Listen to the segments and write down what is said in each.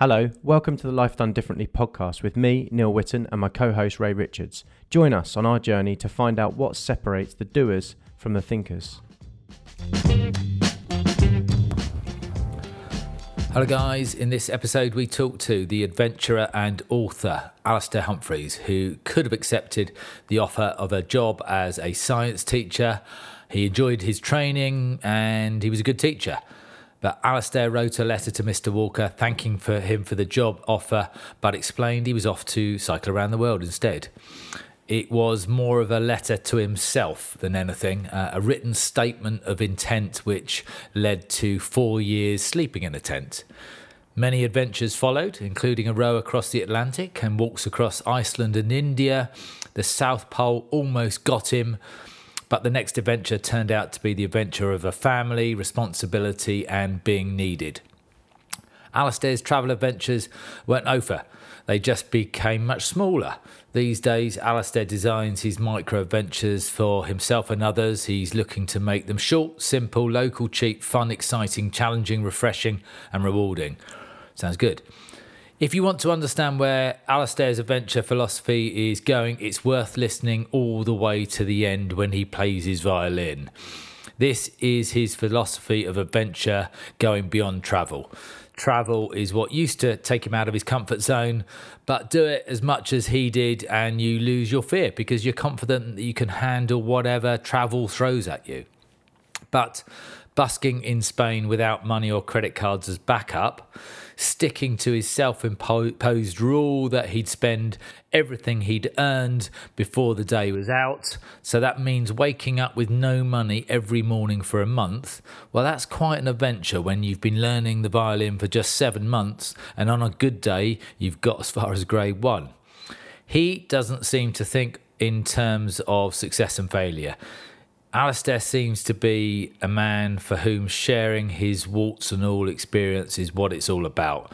Hello, welcome to the Life Done Differently podcast with me, Neil Whitton, and my co-host Ray Richards. Join us on our journey to find out what separates the doers from the thinkers. Hello guys, in this episode we talk to the adventurer and author Alastair Humphreys, who could have accepted the offer of a job as a science teacher. He enjoyed his training and he was a good teacher. But Alastair wrote a letter to Mr. Walker thanking him for the job offer, but explained he was off to cycle around the world instead. It was more of a letter to himself than anything, a written statement of intent which led to 4 years sleeping in a tent. Many adventures followed, including a row across the Atlantic and walks across Iceland and India. The South Pole almost got him. But the next adventure turned out to be the adventure of a family, responsibility and being needed. Alastair's travel adventures weren't over. They just became much smaller. These days, Alastair designs his micro-adventures for himself and others. He's looking to make them short, simple, local, cheap, fun, exciting, challenging, refreshing and rewarding. Sounds good. If you want to understand where Alastair's adventure philosophy is going, it's worth listening all the way to the end when he plays his violin. This is his philosophy of adventure going beyond travel. Travel is what used to take him out of his comfort zone, but do it as much as he did and you lose your fear because you're confident that you can handle whatever travel throws at you. But busking in Spain without money or credit cards as backup, sticking to his self-imposed rule that he'd spend everything he'd earned before the day was out. So that means waking up with no money every morning for a month. Well, that's quite an adventure when you've been learning the violin for just 7 months and on a good day, you've got as far as grade one. He doesn't seem to think in terms of success and failure. Alastair seems to be a man for whom sharing his warts and all experience is what it's all about.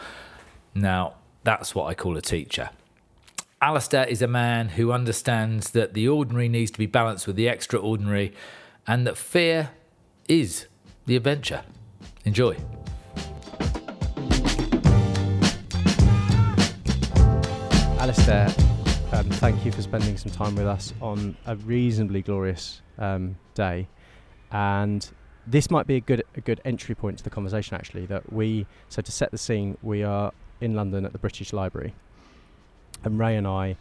Now, that's what I call a teacher. Alastair is a man who understands that the ordinary needs to be balanced with the extraordinary and that fear is the adventure. Enjoy. Alastair, thank you for spending some time with us on a reasonably glorious day, and this might be a good entry point to the conversation actually. So to set the scene, we are in London at the British Library, and Ray and I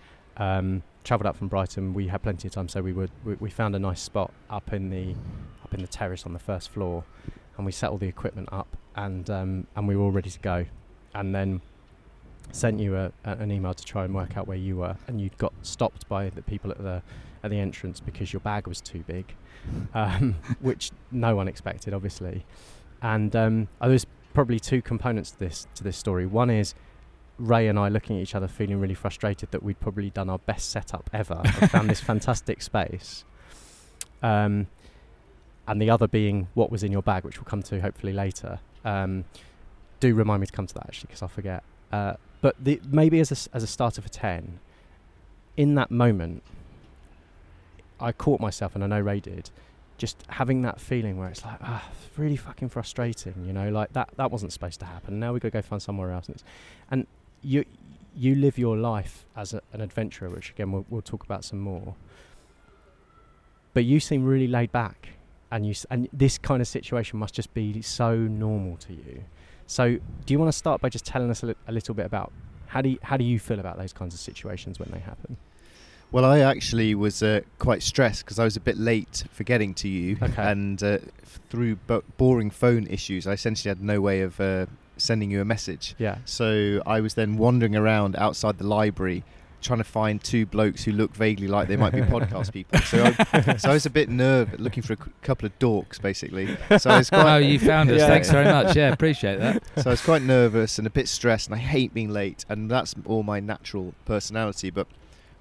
travelled up from Brighton. We had plenty of time, so we found a nice spot up in the terrace on the first floor, and we set all the equipment up, and we were all ready to go, and then sent you an email to try and work out where you were, and you got stopped by the people at the entrance because your bag was too big, which no one expected, obviously. And there's probably two components to this story. One is Ray and I looking at each other, feeling really frustrated that we'd probably done our best setup ever, and found this fantastic space. And the other being what was in your bag, which we'll come to hopefully later. Do remind me to come to that actually, because I forget. But maybe as a starter for 10, in that moment, I caught myself, and I know Ray did, just having that feeling where it's like, it's really fucking frustrating, you know, like that wasn't supposed to happen. Now we've got to go find somewhere else. And you live your life as an adventurer, which again, we'll talk about some more. But you seem really laid back, and this kind of situation must just be so normal to you. So do you want to start by just telling us a little bit about how do you feel about those kinds of situations when they happen? Well, I actually was quite stressed because I was a bit late for getting to you. Okay. And through boring phone issues, I essentially had no way of sending you a message. Yeah. So I was then wandering around outside the library trying to find two blokes who look vaguely like they might be podcast people. So I was a bit nervous, looking for a couple of dorks, basically. So I was quite... Oh, you found us. Yeah. Thanks very much. Yeah, appreciate that. So I was quite nervous and a bit stressed, and I hate being late, and that's all my natural personality. But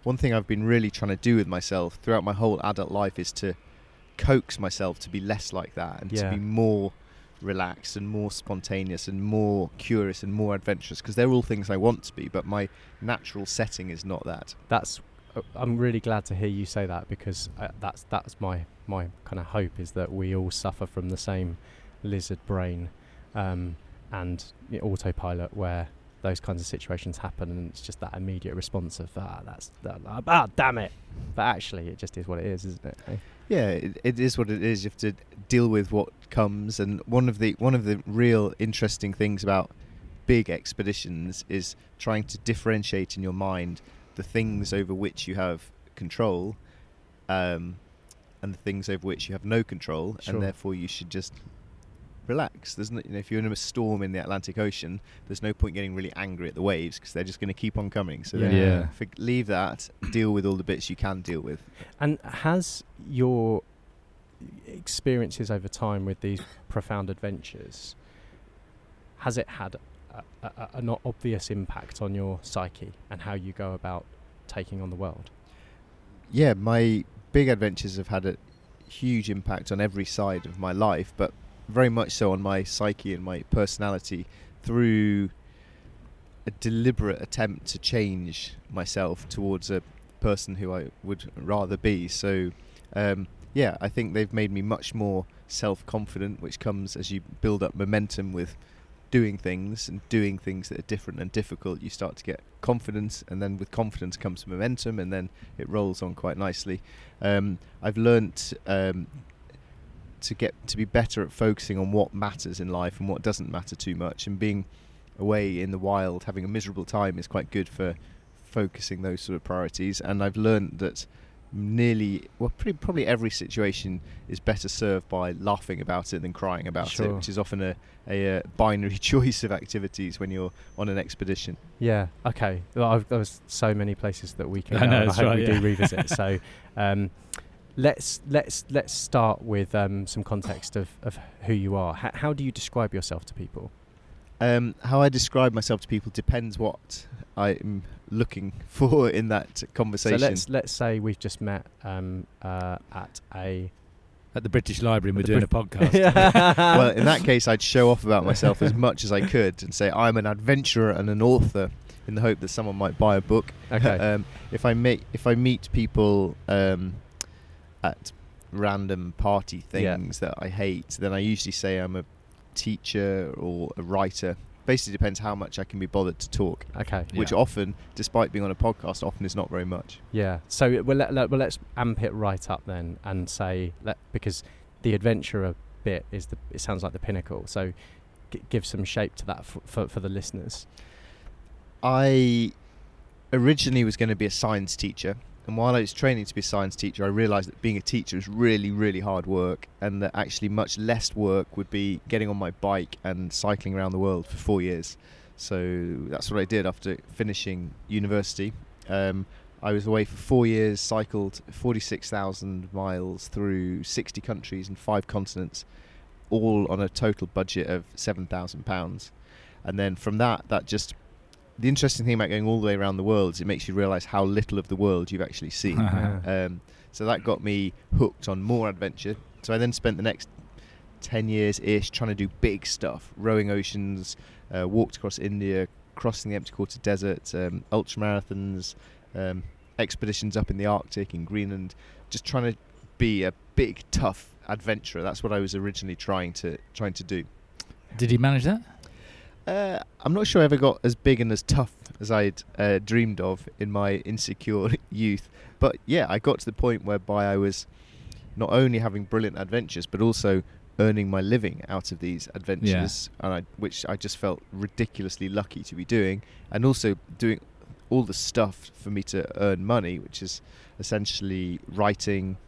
one thing I've been really trying to do with myself throughout my whole adult life is to coax myself to be less like that, and to be more relaxed and more spontaneous and more curious and more adventurous, because they're all things I want to be, but my natural setting is not that. I'm really glad to hear you say that, because that's my kind of hope, is that we all suffer from the same lizard brain and autopilot, where those kinds of situations happen, and it's just that immediate response of damn it. But actually, it just is what it is, isn't it? Yeah, it is what it is. You have to deal with what comes, and one of the real interesting things about big expeditions is trying to differentiate in your mind the things over which you have control, and the things over which you have no control, sure. And therefore you should just relax. There's no, if you're in a storm in the Atlantic Ocean, there's no point getting really angry at the waves because they're just going to keep on coming. So leave that, deal with all the bits you can deal with. And has your experiences over time with these profound adventures, has it had a not obvious impact on your psyche and how you go about taking on the world? Yeah, my big adventures have had a huge impact on every side of my life, but very much so on my psyche and my personality through a deliberate attempt to change myself towards a person who I would rather be. So, I think they've made me much more self-confident, which comes as you build up momentum with doing things that are different and difficult. You start to get confidence, and then with confidence comes momentum, and then it rolls on quite nicely. I've learnt to be better at focusing on what matters in life and what doesn't matter too much, and being away in the wild having a miserable time is quite good for focusing those sort of priorities. And I've learnt that probably every situation is better served by laughing about it than crying about sure. it, which is often a binary choice of activities when you're on an expedition. Yeah, okay. Well, there's so many places that we can go. I hope we do revisit. So let's start with some context of who you are. How do you describe yourself to people? How I describe myself to people depends what I'm looking for in that conversation. So let's say we've just met at the British Library, and we're doing a podcast. Well, in that case, I'd show off about myself as much as I could and say I'm an adventurer and an author, in the hope that someone might buy a book. Okay. If I meet people at random party things that I hate, then I usually say I'm a teacher or a writer. Basically depends how much I can be bothered to talk. Okay. Which often, despite being on a podcast, often is not very much. Yeah. So let's amp it right up then and say, because the adventurer bit is it sounds like the pinnacle. So give some shape to that for the listeners. I originally was going to be a science teacher. And while I was training to be a science teacher, I realised that being a teacher is really, really hard work, and that actually much less work would be getting on my bike and cycling around the world for 4 years. So that's what I did after finishing university. I was away for 4 years, cycled 46,000 miles through 60 countries and 5 continents, all on a total budget of £7,000. And then from that just... The interesting thing about going all the way around the world is it makes you realise how little of the world you've actually seen. So that got me hooked on more adventure. So I then spent the next 10 years-ish trying to do big stuff, rowing oceans, walked across India, crossing the empty quarter desert, ultramarathons, expeditions up in the Arctic, in Greenland, just trying to be a big, tough adventurer. That's what I was originally trying to do. Did you manage that? I'm not sure I ever got as big and as tough as I'd dreamed of in my insecure youth. But yeah, I got to the point whereby I was not only having brilliant adventures, but also earning my living out of these adventures, and which I just felt ridiculously lucky to be doing, and also doing all the stuff for me to earn money, which is essentially writing,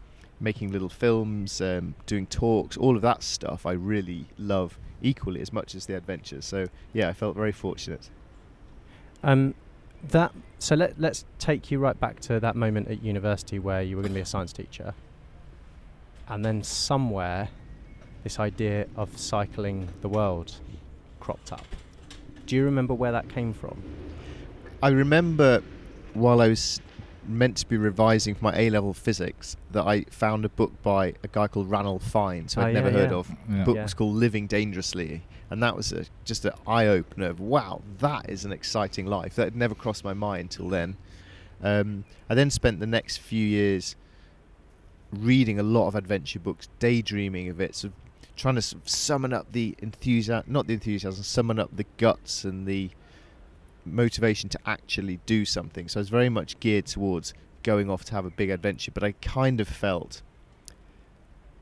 making little films, doing talks, all of that stuff I really love equally as much as the adventure. So I felt very fortunate. Let's take you right back to that moment at university where you were going to be a science teacher, and then somewhere this idea of cycling the world cropped up. Do you remember where that came from? I remember while I was meant to be revising for my A-level physics that I found a book by a guy called Ranulph Fiennes, who I'd never heard of. Yeah. Book was called Living Dangerously, and that was just an eye-opener of, wow, that is an exciting life. That had never crossed my mind till then. I then spent the next few years reading a lot of adventure books, daydreaming of it, sort of trying to summon up the guts and the motivation to actually do something. So I was very much geared towards going off to have a big adventure, but I kind of felt,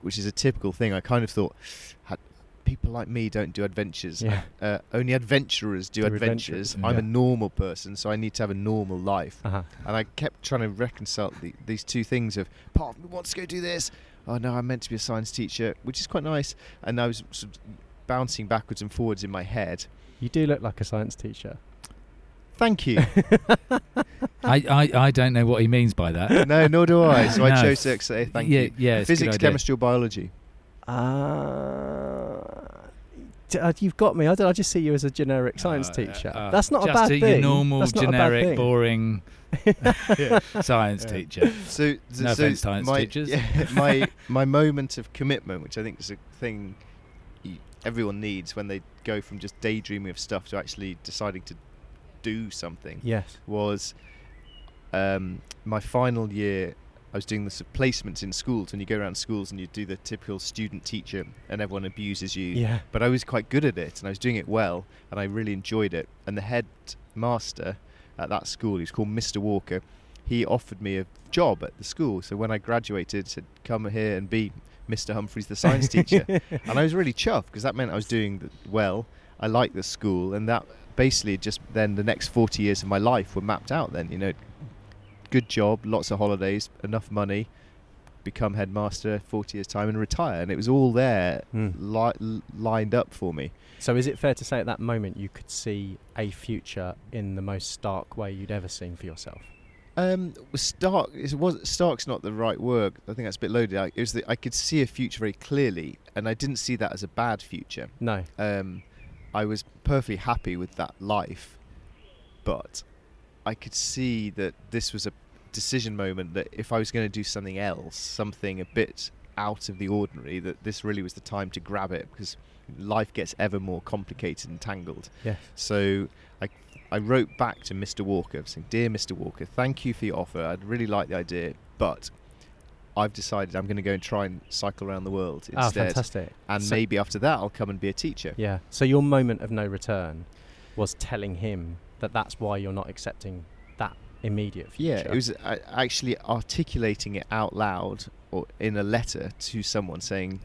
which is a typical thing, I kind of thought, people like me don't do adventures. Yeah. Only adventurers do adventures. I'm a normal person, so I need to have a normal life. Uh-huh. And I kept trying to reconcile these two things of, part of me wants to go do this. Oh, no, I'm meant to be a science teacher, which is quite nice. And I was sort of bouncing backwards and forwards in my head. You do look like a science teacher. Thank you. I don't know what he means by that. No, nor do I. So I chose to say thank you. Yeah, physics, chemistry, or biology. You've got me. I just see you as a generic science teacher. That's not a bad thing. Just a normal, generic, boring science teacher. So no offense, science teachers. Yeah, my moment of commitment, which I think is a thing everyone needs when they go from just daydreaming of stuff to actually deciding to do something. Yes, was my final year. I was doing the placements in schools, and you go around schools and you do the typical student teacher and everyone abuses you. Yeah. But I was quite good at it and I was doing it well and I really enjoyed it. And the head master at that school, he was called Mr. Walker, he offered me a job at the school. So when I graduated, said, come here and be Mr. Humphreys, the science teacher. And I was really chuffed because that meant I was doing well. I liked the school, and that basically just then the next 40 years of my life were mapped out then, you know. Good job, lots of holidays, enough money, become headmaster, 40 years time and retire. And it was all there lined up for me. So is it fair to say at that moment you could see a future in the most stark way you'd ever seen for yourself? Stark's not the right word. I think that's a bit loaded. It was that I could see a future very clearly, and I didn't see that as a bad future. No. I was perfectly happy with that life, but I could see that this was a decision moment that if I was going to do something else, something a bit out of the ordinary, that this really was the time to grab it, because life gets ever more complicated and tangled. Yeah. So I wrote back to Mr. Walker saying, dear Mr. Walker, thank you for your offer. I'd really like the idea, but I've decided I'm going to go and try and cycle around the world instead. Oh, fantastic. And so maybe after that I'll come and be a teacher. Yeah. So your moment of no return was telling him that's why you're not accepting that immediate future. Yeah, it was actually articulating it out loud or in a letter to someone saying,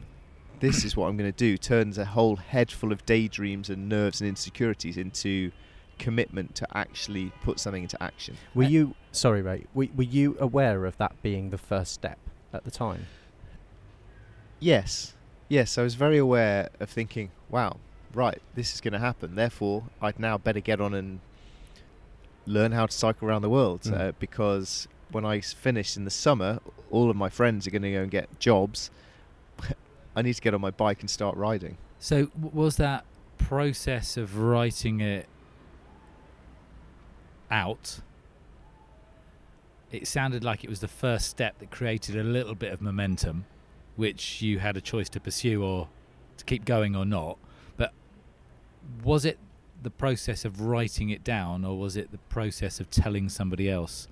this is what I'm going to do, turns a whole head full of daydreams and nerves and insecurities into commitment to actually put something into action. Were you aware of that being the first step at the time? Yes, I was very aware of thinking, wow, right, this is going to happen, therefore I'd now better get on and learn how to cycle around the world, because when I finish in the summer, all of my friends are going to go and get jobs. I need to get on my bike and start riding. So was that process of writing it out, it sounded like it was the first step that created a little bit of momentum, which you had a choice to pursue or to keep going or not. But was it the process of writing it down, or was it the process of telling somebody else,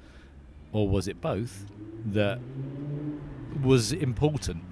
or was it both, that was important?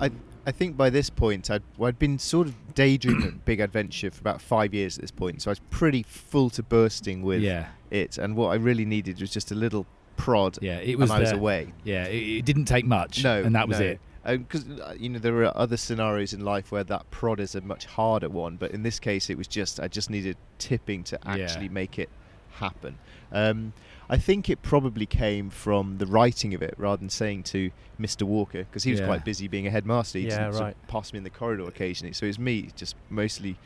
I think by this point I'd been sort of daydreaming at big adventure for about 5 years at this point, so I was pretty full to bursting with it, and what I really needed was just a little prod. I was away. It didn't take much. It because there are other scenarios in life where that prod is a much harder one, but in this case it was I just needed tipping to actually make it happen. I think it probably came from the writing of it rather than saying to Mr. Walker, because he was quite busy being a headmaster. He sort of passed me in the corridor occasionally, so it was me just mostly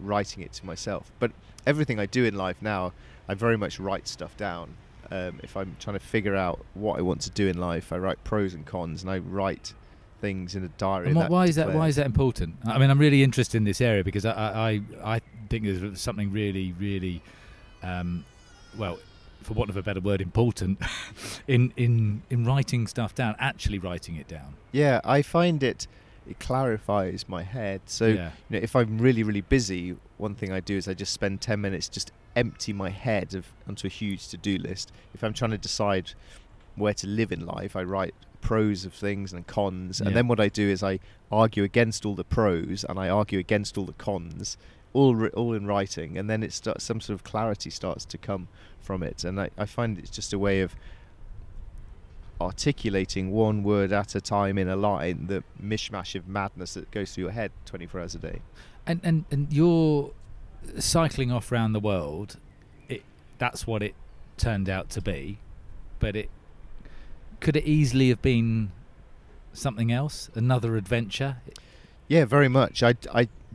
writing it to myself. But everything I do in life now, I very much write stuff down. If I'm trying to figure out what I want to do in life, I write pros and cons, and I write things in a diary. And why is that? Why is that important? I mean, I'm really interested in this area because I think there's something really, really, for want of a better word, important in writing stuff down, actually writing it down. Yeah, I find it clarifies my head. So if I'm really, really busy, one thing I do is I just spend 10 minutes just empty my head onto a huge to-do list. If I'm trying to decide where to live in life, I write pros of things and cons, and then what I do is I argue against all the pros and I argue against all the cons, all in writing, and then it starts, some sort of clarity starts to come from it. And I find it's just a way of articulating one word at a time in a line, the mishmash of madness that goes through your head 24 hours a day. And you're cycling off around the world. That's what it turned out to be, but it could it easily have been something else, another adventure? Yeah, very much. I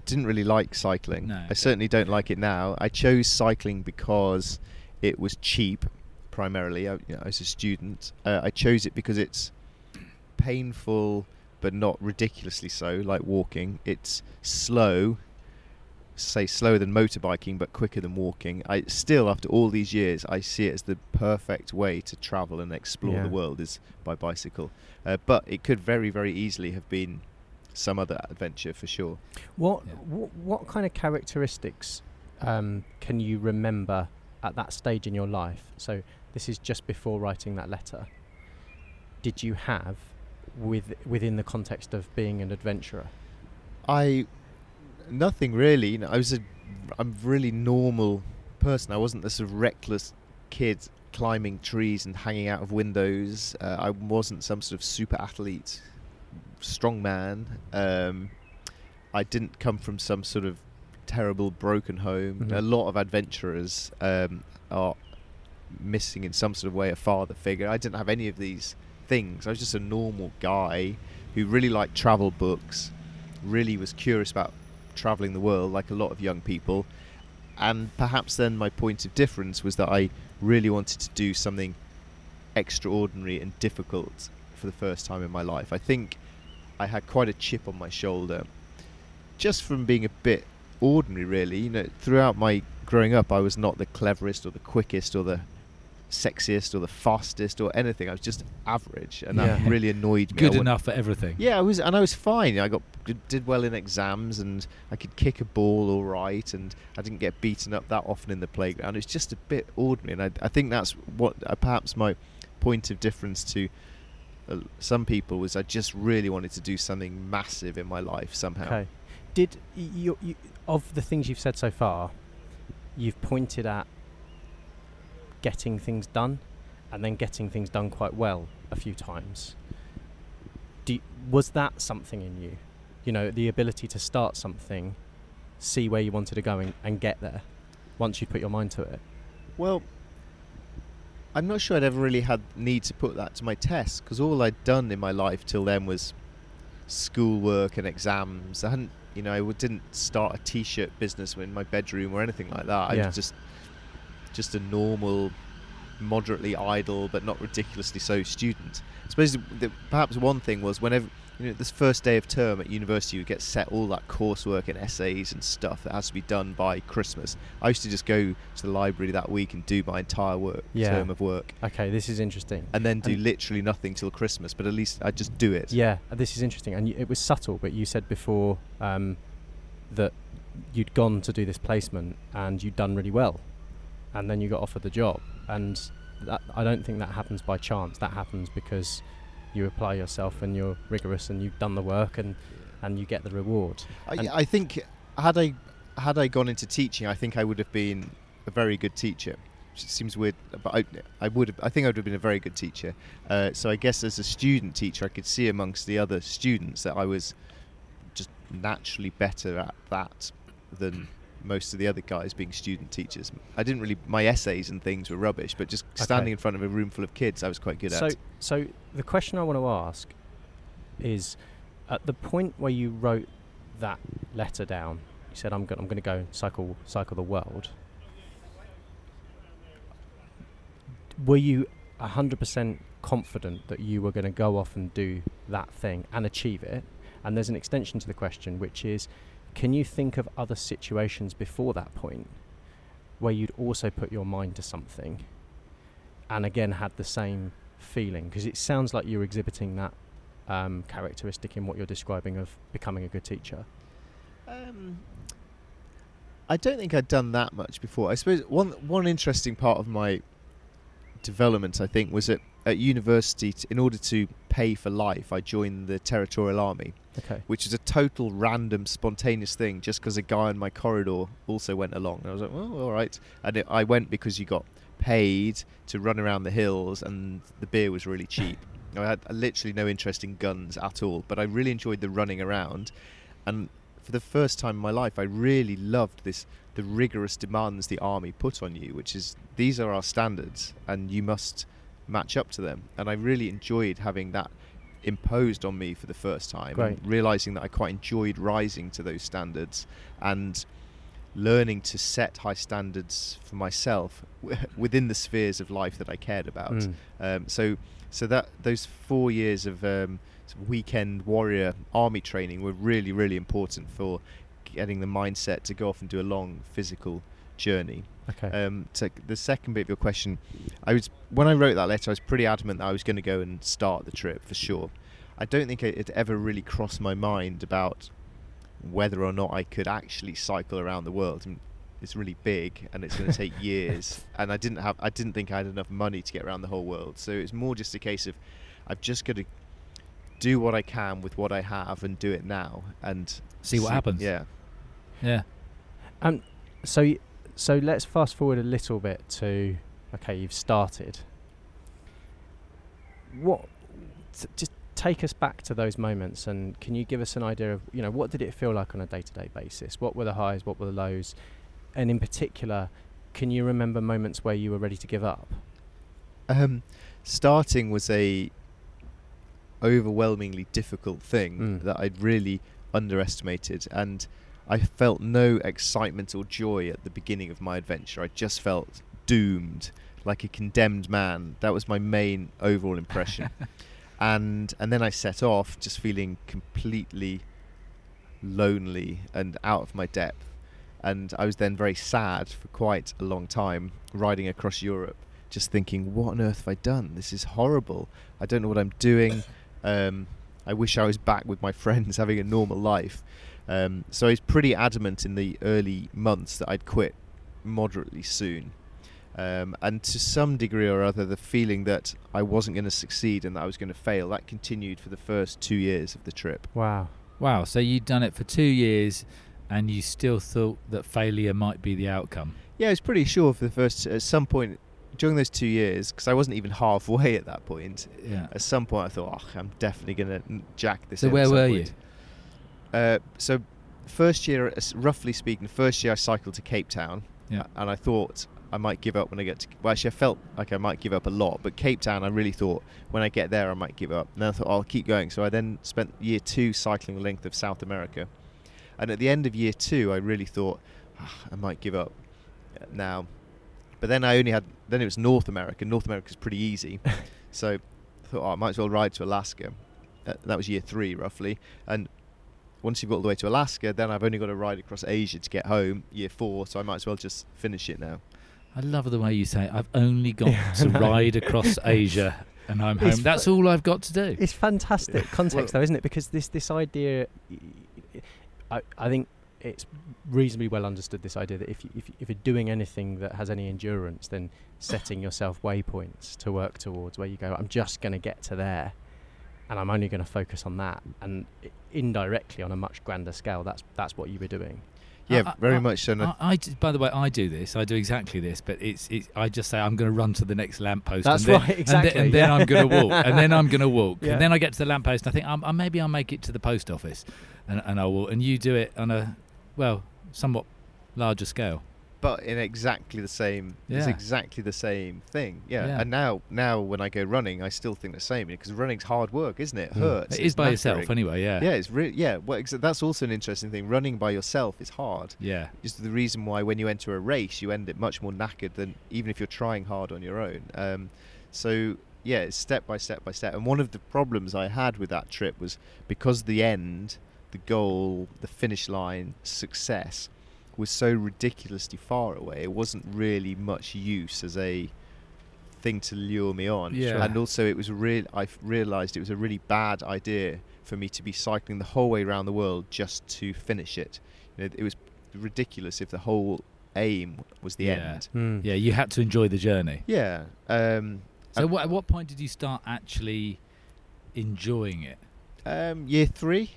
didn't really like cycling. No, I certainly don't like it now. I chose cycling because it was cheap, primarily. I was a student. I chose it because it's painful, but not ridiculously so, like walking. It's slow, say slower than motorbiking, but quicker than walking. I still, after all these years, I see it as the perfect way to travel and explore the world is by bicycle. But it could very, very easily have been some other adventure for sure. What kind of characteristics can you remember at that stage in your life? So this is just before writing that letter. Did you have within the context of being an adventurer? Nothing really. No, I'm a really normal person. I wasn't this sort of reckless kid climbing trees and hanging out of windows. I wasn't some sort of super athlete, strong man. I didn't come from some sort of terrible broken home. Mm-hmm. A lot of adventurers are missing in some sort of way a father figure. I didn't have any of these things. I was just a normal guy who really liked travel books, really was curious about traveling the world like a lot of young people. And perhaps then my point of difference was that I really wanted to do something extraordinary and difficult for the first time in my life. I think I had quite a chip on my shoulder just from being a bit ordinary, really. You know, throughout my growing up, I was not the cleverest or the quickest or the sexiest or the fastest or anything. I was just average, and that really annoyed me. Good enough for everything. Yeah, I was fine. I did well in exams, and I could kick a ball all right, and I didn't get beaten up that often in the playground. It's just a bit ordinary, and I think that's what perhaps my point of difference to some people was. I just really wanted to do something massive in my life somehow. Okay. Did you of the things you've said so far, you've pointed at getting things done, and then getting things done quite well a few times. Was that something in you? You know, the ability to start something, see where you wanted to go and get there once you put your mind to it? Well, I'm not sure I'd ever really had need to put that to my test, because all I'd done in my life till then was schoolwork and exams. I didn't start a t-shirt business in my bedroom or anything like that. I was just a normal, moderately idle but not ridiculously so student. I suppose perhaps one thing was, whenever this first day of term at university, you get set all that coursework and essays and stuff that has to be done by Christmas. I used to just go to the library that week and do my entire term of work. Okay, this is interesting. And then do literally nothing till Christmas, but at least I just do it. Yeah, this is interesting. And it was subtle, but you said before that you'd gone to do this placement and you'd done really well. And then you got offered the job, and I don't think that happens by chance. That happens because you apply yourself and you're rigorous and you've done the work and you get the reward. I think had I gone into teaching, I think I would have been a very good teacher. Which seems weird, but I think I would have been a very good teacher. So I guess as a student teacher, I could see amongst the other students that I was just naturally better at that than most of the other guys being student teachers. I didn't really, my essays and things were rubbish, but just standing in front of a room full of kids, I was quite good at. So the question I want to ask is, at the point where you wrote that letter down, you said, I'm going to go cycle the world. Were you 100% confident that you were going to go off and do that thing and achieve it? And there's an extension to the question, which is, can you think of other situations before that point where you'd also put your mind to something and again had the same feeling? Because it sounds like you're exhibiting that characteristic in what you're describing of becoming a good teacher. I don't think I'd done that much before. I suppose one interesting part of my development, I think, was that at university, in order to pay for life, I joined the Territorial Army, okay, which is a total random, spontaneous thing, just because a guy in my corridor also went along. And I was like, well, all right. And I went because you got paid to run around the hills, and the beer was really cheap. I had literally no interest in guns at all, but I really enjoyed the running around. And for the first time in my life, I really loved this, the rigorous demands the army put on you, which is, these are our standards and you must match up to them. And I really enjoyed having that imposed on me for the first time, and realizing that I quite enjoyed rising to those standards and learning to set high standards for myself within the spheres of life that I cared about. So that those 4 years of weekend warrior army training were really, really important for getting the mindset to go off and do a long physical journey. Okay. So the second bit of your question, when I wrote that letter, I was pretty adamant that I was going to go and start the trip for sure. I don't think it ever really crossed my mind about whether or not I could actually cycle around the world. I mean, it's really big and it's going to take years, and I didn't think I had enough money to get around the whole world. So it's more just a case of I've just got to do what I can with what I have and do it now and see what happens. Yeah. So let's fast forward a little bit to, okay, you've started. Just take us back to those moments, and can you give us an idea of, you know, what did it feel like on a day-to-day basis? What were the highs? What were the lows? And in particular, can you remember moments where you were ready to give up? Starting was a overwhelmingly difficult thing that I'd really underestimated, and I felt no excitement or joy at the beginning of my adventure. I just felt doomed, like a condemned man. That was my main overall impression. And then I set off just feeling completely lonely and out of my depth. And I was then very sad for quite a long time, riding across Europe, just thinking, what on earth have I done? This is horrible. I don't know what I'm doing. I wish I was back with my friends having a normal life. So I was pretty adamant in the early months that I'd quit moderately soon. And to some degree or other, the feeling that I wasn't going to succeed and that I was going to fail, that continued for the first 2 years of the trip. Wow. So you'd done it for 2 years and you still thought that failure might be the outcome? Yeah, I was pretty sure for the first, at some point during those 2 years, because I wasn't even halfway at that point. Yeah. At some point I thought, I'm definitely going to jack this. So where were you? So first year, roughly speaking, first year I cycled to Cape Town, and I thought I might give up when I get to... Well, actually, I felt like I might give up a lot, but Cape Town, I really thought when I get there, I might give up. And then I thought, I'll keep going. So I then spent year two cycling the length of South America. And at the end of year two, I really thought, I might give up now. But then then it was North America. North America's pretty easy. So I thought, I might as well ride to Alaska. That was year three, roughly. And once you've got all the way to Alaska, then I've only got to ride across Asia to get home, year four. So I might as well just finish it now. I love the way you say it. I've only got to ride across Asia and I'm home. That's all I've got to do. It's fantastic context, though, isn't it? Because this idea, I think it's reasonably well understood, this idea that if you're doing anything that has any endurance, then setting yourself waypoints to work towards, where you go, I'm just going to get to there and I'm only going to focus on that. And indirectly, on a much grander scale, that's what you were doing. Yeah, very much so. By the way, I do this. I do exactly this, but it's I just say I'm going to run to the next lamppost. That's and then, right, exactly. And then I'm going to walk, and then I'm going to walk, and then I get to the lamppost. And I think maybe I'll make it to the post office, and I'll walk. And you do it on a somewhat larger scale, but in exactly the same. Yeah. It's exactly the same thing. Yeah. And now when I go running, I still think the same, because running's hard work, isn't it? It hurts. It is by yourself anyway. Yeah. Yeah. It's that's also an interesting thing. Running by yourself is hard. Yeah. Just the reason why when you enter a race, you end it much more knackered than even if you're trying hard on your own. So yeah, it's step by step. And one of the problems I had with that trip was because the end, the goal, the finish line, success, was so ridiculously far away, it wasn't really much use as a thing to lure me on. Yeah. And also it was I realised it was a really bad idea for me to be cycling the whole way around the world just to finish it. You know, it was ridiculous if the whole aim was the end. Yeah, you had to enjoy the journey. Yeah. So at what point did you start actually enjoying it? Year three.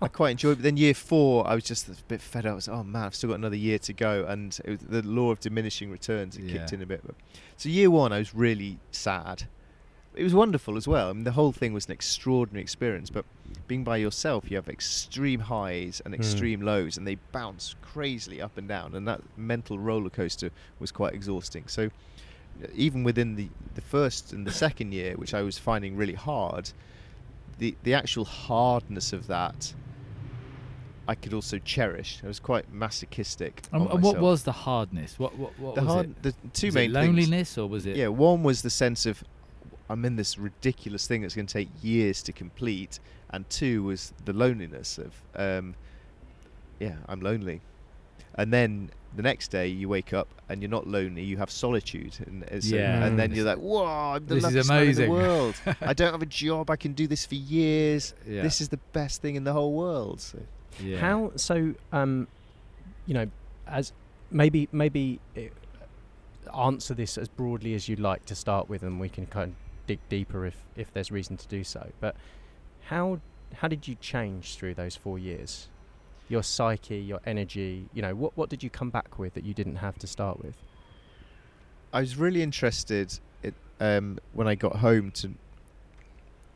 I quite enjoyed it, but then year four I was just a bit fed up. I was like, oh man, I've still got another year to go, and it was the law of diminishing returns had kicked in a bit. So year one I was really sad. It was wonderful as well. I mean, the whole thing was an extraordinary experience, but being by yourself, you have extreme highs and extreme lows, and they bounce crazily up and down, and that mental roller coaster was quite exhausting. So even within the first and the second year, which I was finding really hard, the actual hardness of that I could also cherish. I was quite masochistic. And what was the hardness? What was it? The two main things. Loneliness, or was it? Yeah, one was the sense of I'm in this ridiculous thing that's going to take years to complete, and two was the loneliness of I'm lonely. And then the next day you wake up and you're not lonely, you have solitude, and then you're like, "Whoa, I'm the luckiest man in the world. I don't have a job, I can do this for years. Yeah. This is the best thing in the whole world." So. Yeah. How so? As maybe answer this as broadly as you'd like to start with, and we can kind of dig deeper if there's reason to do so. But how did you change through those 4 years? Your psyche, your energy, what did you come back with that you didn't have to start with? I was really interested when I got home to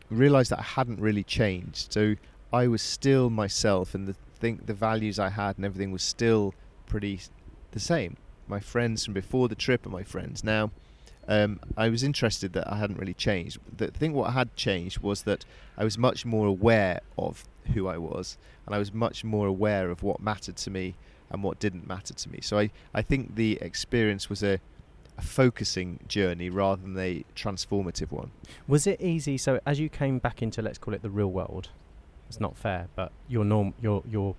realise that I hadn't really changed. So I was still myself, and the values I had and everything was still pretty the same. My friends from before the trip and my friends now. I was interested that I hadn't really changed. The thing what had changed was that I was much more aware of who I was, and I was much more aware of what mattered to me and what didn't matter to me. So I think the experience was a focusing journey rather than a transformative one. Was it easy? So as you came back into, let's call it the real world, it's not fair, but your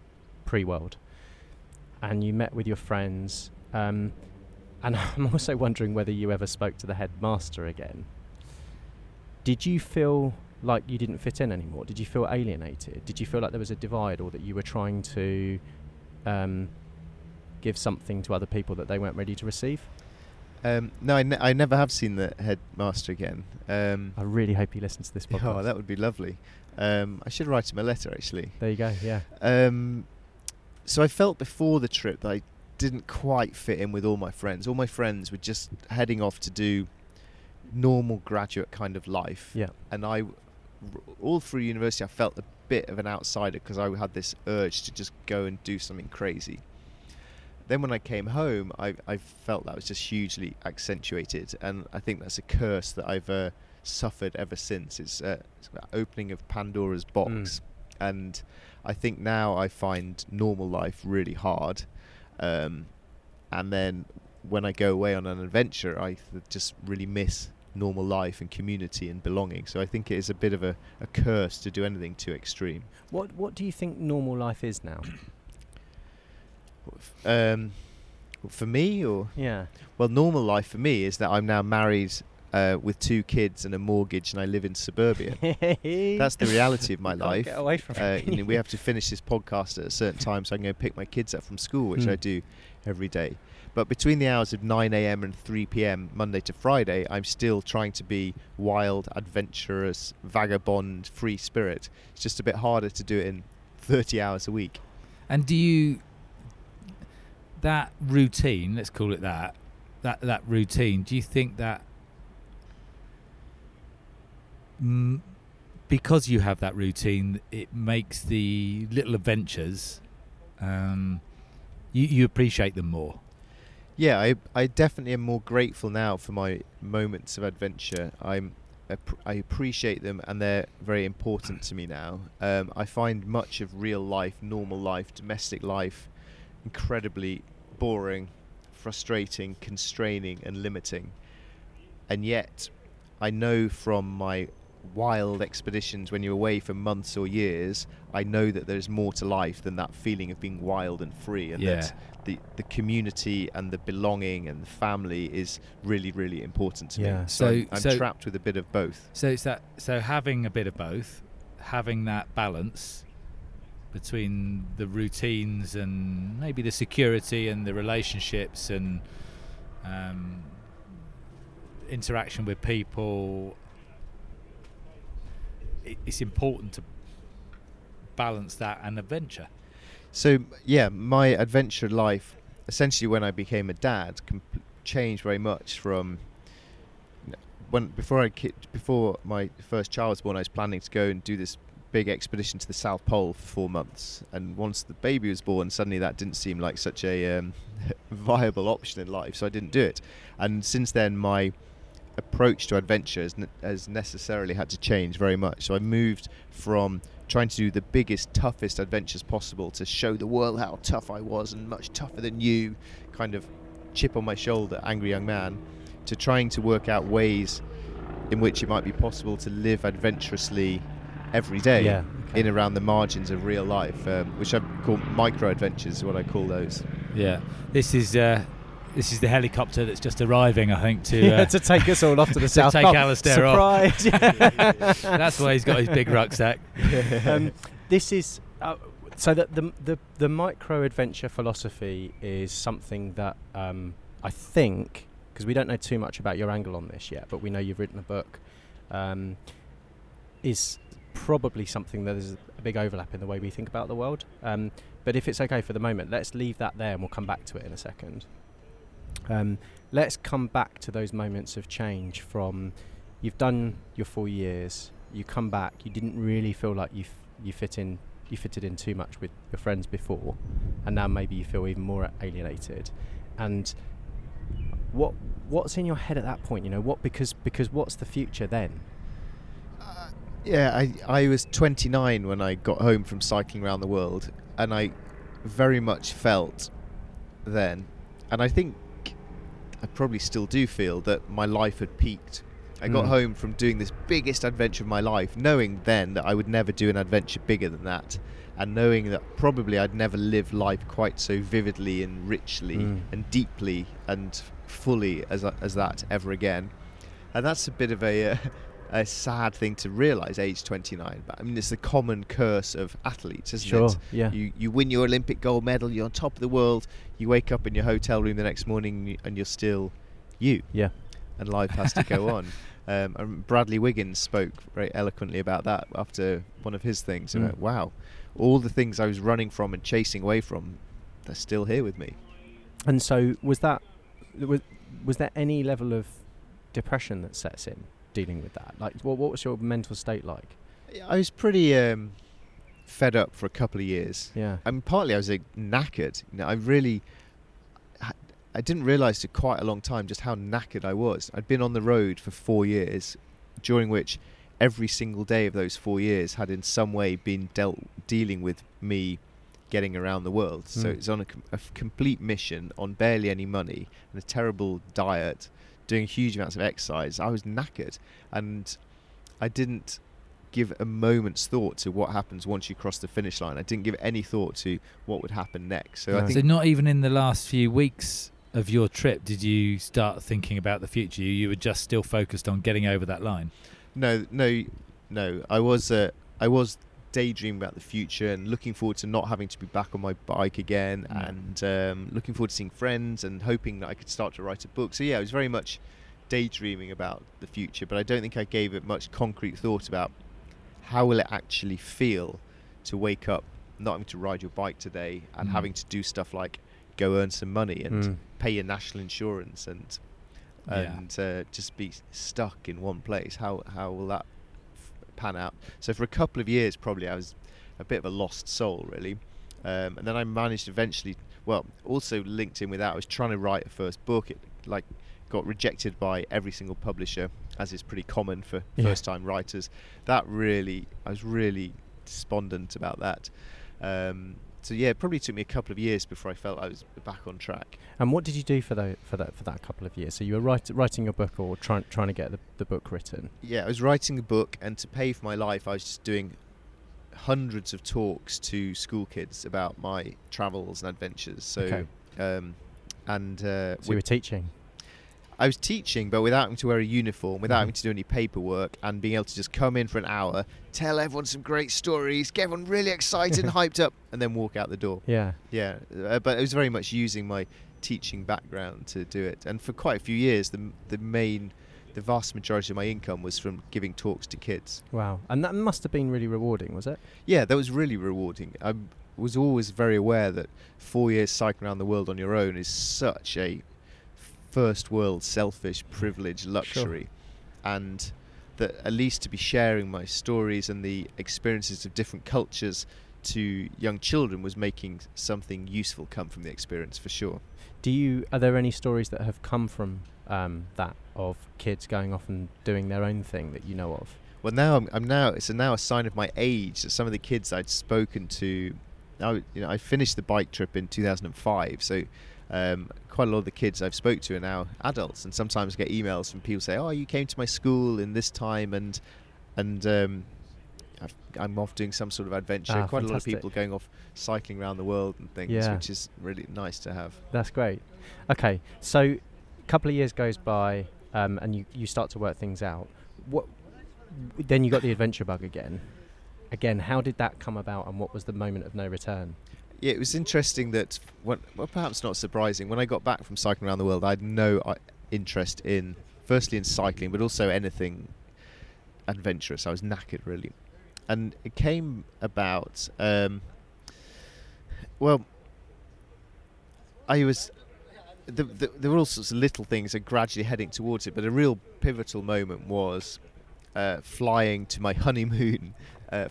pre-world, and you met with your friends, and I'm also wondering whether you ever spoke to the headmaster again. Did you feel like you didn't fit in anymore? Did you feel alienated? Did you feel like there was a divide, or that you were trying to give something to other people that they weren't ready to receive? No, I never have seen the headmaster again. I really hope he listens to this podcast. Oh, that would be lovely. I should write him a letter, actually. There you go, yeah. So I felt before the trip that I didn't quite fit in with all my friends. All my friends were just heading off to do normal graduate kind of life. Yeah. And I, all through university, I felt a bit of an outsider because I had this urge to just go and do something crazy. Then when I came home, I felt that was just hugely accentuated. And I think that's a curse that I've suffered ever since. It's the opening of Pandora's box. And I think now I find normal life really hard. And then when I go away on an adventure, I just really miss normal life and community and belonging. So I think it is a bit of a curse to do anything too extreme. What do you think normal life is now? For me, or? Yeah. Well, normal life for me is that I'm now married with 2 kids and a mortgage, and I live in suburbia. That's the reality of my life. Get away from it. We have to finish this podcast at a certain time, so I'm going to pick my kids up from school, which I do every day. But between the hours of 9 a.m. and 3 p.m, Monday to Friday, I'm still trying to be wild, adventurous, vagabond, free spirit. It's just a bit harder to do it in 30 hours a week. And that routine, let's call it that routine, do you think that because you have that routine, it makes the little adventures, you appreciate them more? Yeah, I definitely am more grateful now for my moments of adventure. I appreciate them, and they're very important to me now. I find much of real life, normal life, domestic life incredibly boring, frustrating, constraining and limiting. And yet I know from my wild expeditions, when you're away for months or years, I know that there's more to life than that feeling of being wild and free, and that the community and the belonging and the family is really, really important to me. So I'm trapped with a bit of both. So it's that. So having a bit of both, having that balance between the routines and maybe the security and the relationships and interaction with people, it's important to balance that and adventure. So, yeah, my adventure life, essentially when I became a dad, changed very much from... Before my first child was born, I was planning to go and do this big expedition to the South Pole for 4 months. And once the baby was born, suddenly that didn't seem like such a viable option in life, so I didn't do it. And since then, my approach to adventure has necessarily had to change very much. So I moved from trying to do the biggest, toughest adventures possible to show the world how tough I was and much tougher than you, kind of chip on my shoulder, angry young man, to trying to work out ways in which it might be possible to live adventurously every day in around the margins of real life, which I call micro adventures is what I call those. Yeah, this is the helicopter that's just arriving, I think, to take us all off to the South Pole. To take Alastair Surprise. Off. That's why he's got his big rucksack. This is so that the micro adventure philosophy is something that I think, because we don't know too much about your angle on this yet, but we know you've written a book, is probably something that is a big overlap in the way we think about the world. But if it's okay for the moment, let's leave that there and we'll come back to it in a second. Let's come back to those moments of change from you've done your 4 years, you come back, you didn't really feel like you fitted in too much with your friends before, and now maybe you feel even more alienated. And what's in your head at that point? You know, because what's the future then? I was 29 when I got home from cycling around the world, and I very much felt then, and I think I probably still do feel, that my life had peaked. I got home from doing this biggest adventure of my life, knowing then that I would never do an adventure bigger than that, and knowing that probably I'd never live life quite so vividly and richly and deeply and fully as that ever again. And that's a bit of a sad thing to realise, age 29. But I mean, it's the common curse of athletes, isn't it? Yeah. You win your Olympic gold medal, you're on top of the world, you wake up in your hotel room the next morning and you're still you. Yeah. And life has to go on. And Bradley Wiggins spoke very eloquently about that after one of his things. About, wow, all the things I was running from and chasing away from, they're still here with me. And so was there any level of depression that sets in dealing with that? Like, what was your mental state like? I was pretty fed up for a couple of years. Yeah. I mean, partly I was knackered. You know, I didn't realise for quite a long time just how knackered I was. I'd been on the road for 4 years, during which every single day of those 4 years had in some way been dealing with me getting around the world. So it's on a complete mission, on barely any money, and a terrible diet, doing huge amounts of exercise. I was knackered, and I didn't give a moment's thought to what happens once you cross the finish line. I didn't give any thought to what would happen next. So I think, so not even in the last few weeks of your trip did you start thinking about the future? You were just still focused on getting over that line? No. I was daydreaming about the future and looking forward to not having to be back on my bike again, and looking forward to seeing friends and hoping that I could start to write a book. So I was very much daydreaming about the future, but I don't think I gave it much concrete thought about how will it actually feel to wake up not having to ride your bike today and having to do stuff like go earn some money and pay your national insurance and just be stuck in one place. How will that pan out? So for a couple of years probably I was a bit of a lost soul, really, and then I managed eventually, also linked in with that, I was trying to write a first book. It got rejected by every single publisher, as is pretty common for first time writers. That really, I was really despondent about that, it probably took me a couple of years before I felt I was back on track. And what did you do for that couple of years? So you were writing your book, or trying to get the book written? Yeah, I was writing the book, and to pay for my life, I was just doing hundreds of talks to school kids about my travels and adventures. So, so you were teaching? I was teaching, but without having to wear a uniform, without having to do any paperwork, and being able to just come in for an hour, tell everyone some great stories, get everyone really excited and hyped up, and then walk out the door. Yeah. But it was very much using my teaching background to do it. And for quite a few years, the main the vast majority of my income was from giving talks to kids. Wow. And that must have been really rewarding, was it? Yeah, that was really rewarding. I was always very aware that 4 years cycling around the world on your own is such a first world, selfish, privileged luxury. Sure. And that at least to be sharing my stories and the experiences of different cultures to young children was making something useful come from the experience, for sure. Are there any stories that have come from that, of kids going off and doing their own thing that you know of? Well, now it's now a sign of my age that some of the kids I'd spoken to. I finished the bike trip in 2005, so quite a lot of the kids I've spoke to are now adults, and sometimes I get emails from people saying, "Oh, you came to my school in this time," and I'm off doing some sort of adventure. Quite fantastic. A lot of people going off cycling around the world and things, yeah, which is really nice to have. That's great. Okay, so a couple of years goes by, and you start to work things out. Then you got the adventure bug again. Again, how did that come about, and what was the moment of no return? Yeah, it was interesting that, perhaps not surprising, when I got back from cycling around the world, I had no interest in, firstly, in cycling, but also anything adventurous. I was knackered, really. And it came about, there were all sorts of little things that gradually heading towards it, but a real pivotal moment was flying to my honeymoon. And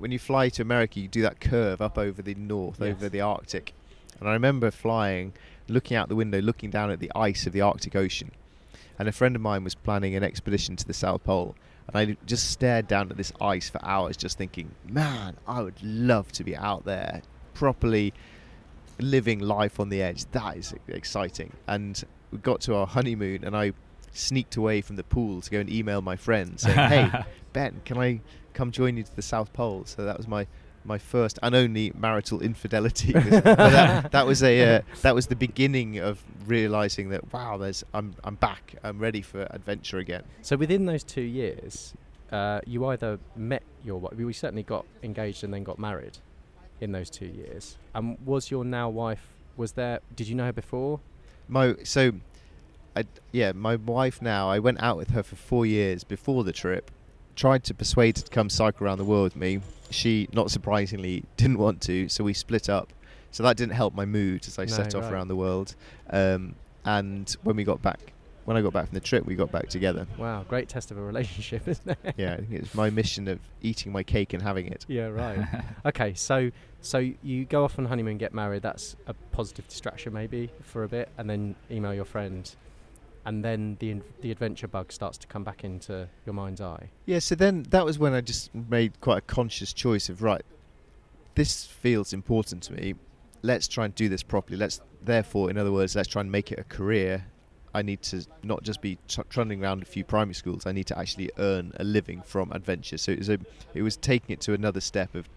when you fly to America, you do that curve up over the north, yes, over the Arctic. And I remember flying, looking out the window, looking down at the ice of the Arctic Ocean. And a friend of mine was planning an expedition to the South Pole. And I just stared down at this ice for hours, just thinking, man, I would love to be out there properly living life on the edge. That is exciting. And we got to our honeymoon, and I sneaked away from the pool to go and email my friend saying, "Hey, Ben, can I come join you to the South Pole?" So that was my first and only marital infidelity. that was the beginning of realizing that, wow, I'm back, I'm ready for adventure again. So within those 2 years, you either met your wife, we certainly got engaged and then got married in those 2 years. And was your now wife, did you know her before? My wife now, I went out with her for 4 years before the trip, tried to persuade her to come cycle around the world with me. She, not surprisingly, didn't want to, so we split up. So that didn't help my mood as I set off around the world. And when I got back from the trip, we got back together. Wow, great test of a relationship, isn't it? Yeah, I think it's my mission of eating my cake and having it. Yeah, right. Okay, so you go off on honeymoon, get married. That's a positive distraction maybe for a bit, and then email your friend. And then the adventure bug starts to come back into your mind's eye. Yeah, so then that was when I just made quite a conscious choice of, right, this feels important to me. Let's try and do this properly. Let's try and make it a career. I need to not just be trundling around a few primary schools. I need to actually earn a living from adventure. So it was taking it to another step of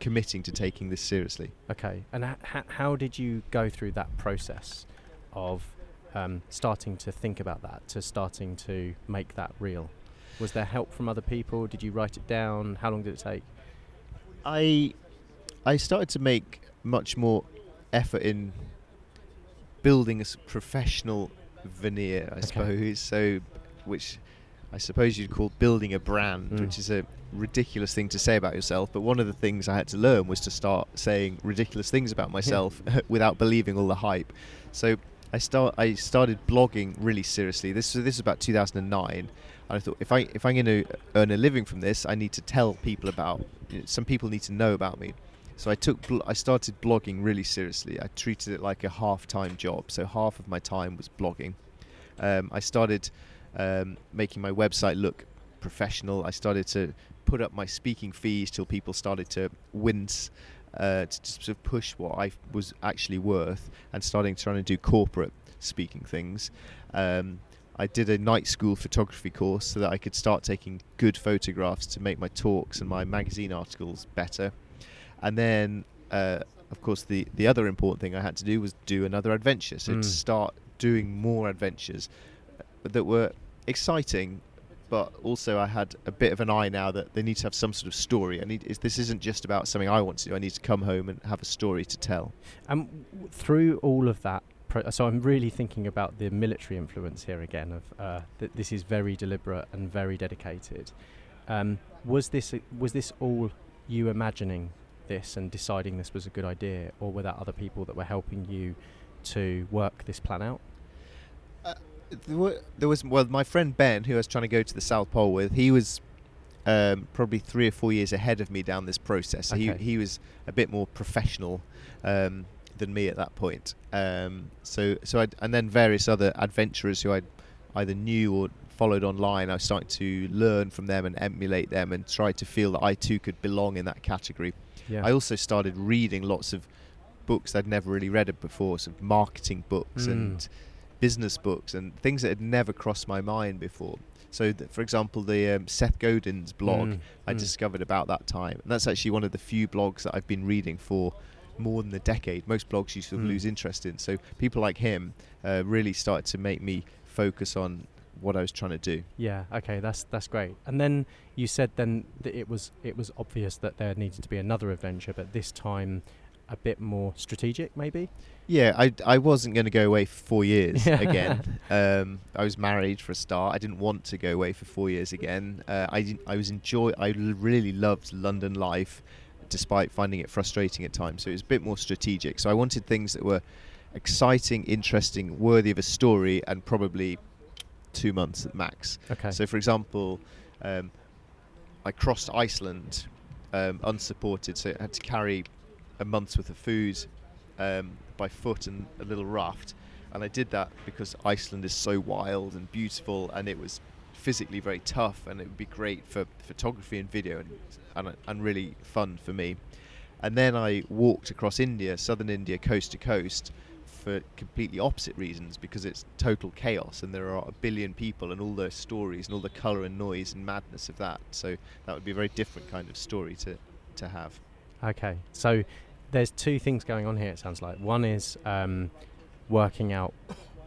committing to taking this seriously. Okay, and how did you go through that process of starting to think about that, to starting to make that real? Was there help from other people? Did you write it down? How long did it take? I started to make much more effort in building a professional veneer, I suppose. So, which I suppose you'd call building a brand, which is a ridiculous thing to say about yourself. But one of the things I had to learn was to start saying ridiculous things about myself without believing all the hype. So I started blogging really seriously. This was about 2009, and I thought, if I'm going to earn a living from this, I need to tell people about. Some people need to know about me. So I started blogging really seriously. I treated it like a half-time job. So half of my time was blogging. I started making my website look professional. I started to put up my speaking fees till people started to wince. To sort of push what I was actually worth, and trying to do corporate speaking things. I did a night school photography course so that I could start taking good photographs to make my talks and my magazine articles better. And then, of course, the other important thing I had to do was do another adventure. So to start doing more adventures that were exciting, but also I had a bit of an eye now that they need to have some sort of story. This isn't just about something I want to do. I need to come home and have a story to tell. And through all of that So I'm really thinking about the military influence here again, of that this is very deliberate and very dedicated. Was this all you imagining this and deciding this was a good idea, or were there other people that were helping you to work this plan out? There was my friend Ben, who I was trying to go to the South Pole with. He was probably 3 or 4 years ahead of me down this process. Okay. He was a bit more professional than me at that point. And then various other adventurers who I either knew or followed online, I was starting to learn from them and emulate them and try to feel that I too could belong in that category. Yeah. I also started reading lots of books I'd never really read before, sort of marketing books and business books and things that had never crossed my mind before. So, for example, the Seth Godin's blog I discovered about that time. And that's actually one of the few blogs that I've been reading for more than a decade. Most blogs you sort of lose interest in. So people like him really started to make me focus on what I was trying to do. Yeah, okay, that's great. And then you said then that it was obvious that there needed to be another adventure, but this time a bit more strategic, maybe? Yeah, I wasn't going to go away for 4 years again. I was married for a start. I didn't want to go away for 4 years again. I really loved London life, despite finding it frustrating at times. So it was a bit more strategic. So I wanted things that were exciting, interesting, worthy of a story, and probably 2 months at max. Okay. So for example, I crossed Iceland unsupported, so I had to carry a month's worth of food by foot and a little raft, and I did that because Iceland is so wild and beautiful, and it was physically very tough, and it would be great for photography and video and really fun for me. And then I walked across India, southern India, coast to coast, for completely opposite reasons, because it's total chaos and there are 1 billion people and all their stories and all the colour and noise and madness of that. So that would be a very different kind of story to have. Okay, so there's two things going on here, it sounds like. One is working out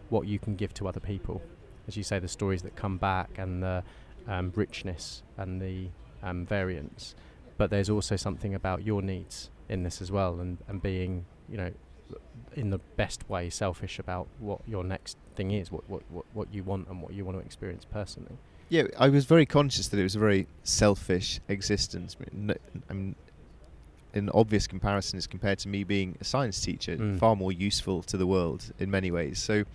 what you can give to other people. As you say, the stories that come back and the richness and the variance. But there's also something about your needs in this as well, and being, you know, in the best way selfish about what your next thing is, what you want and what you want to experience personally. Yeah, I was very conscious that it was a very selfish existence. I mean, an obvious comparison is compared to me being a science teacher, far more useful to the world in many ways. So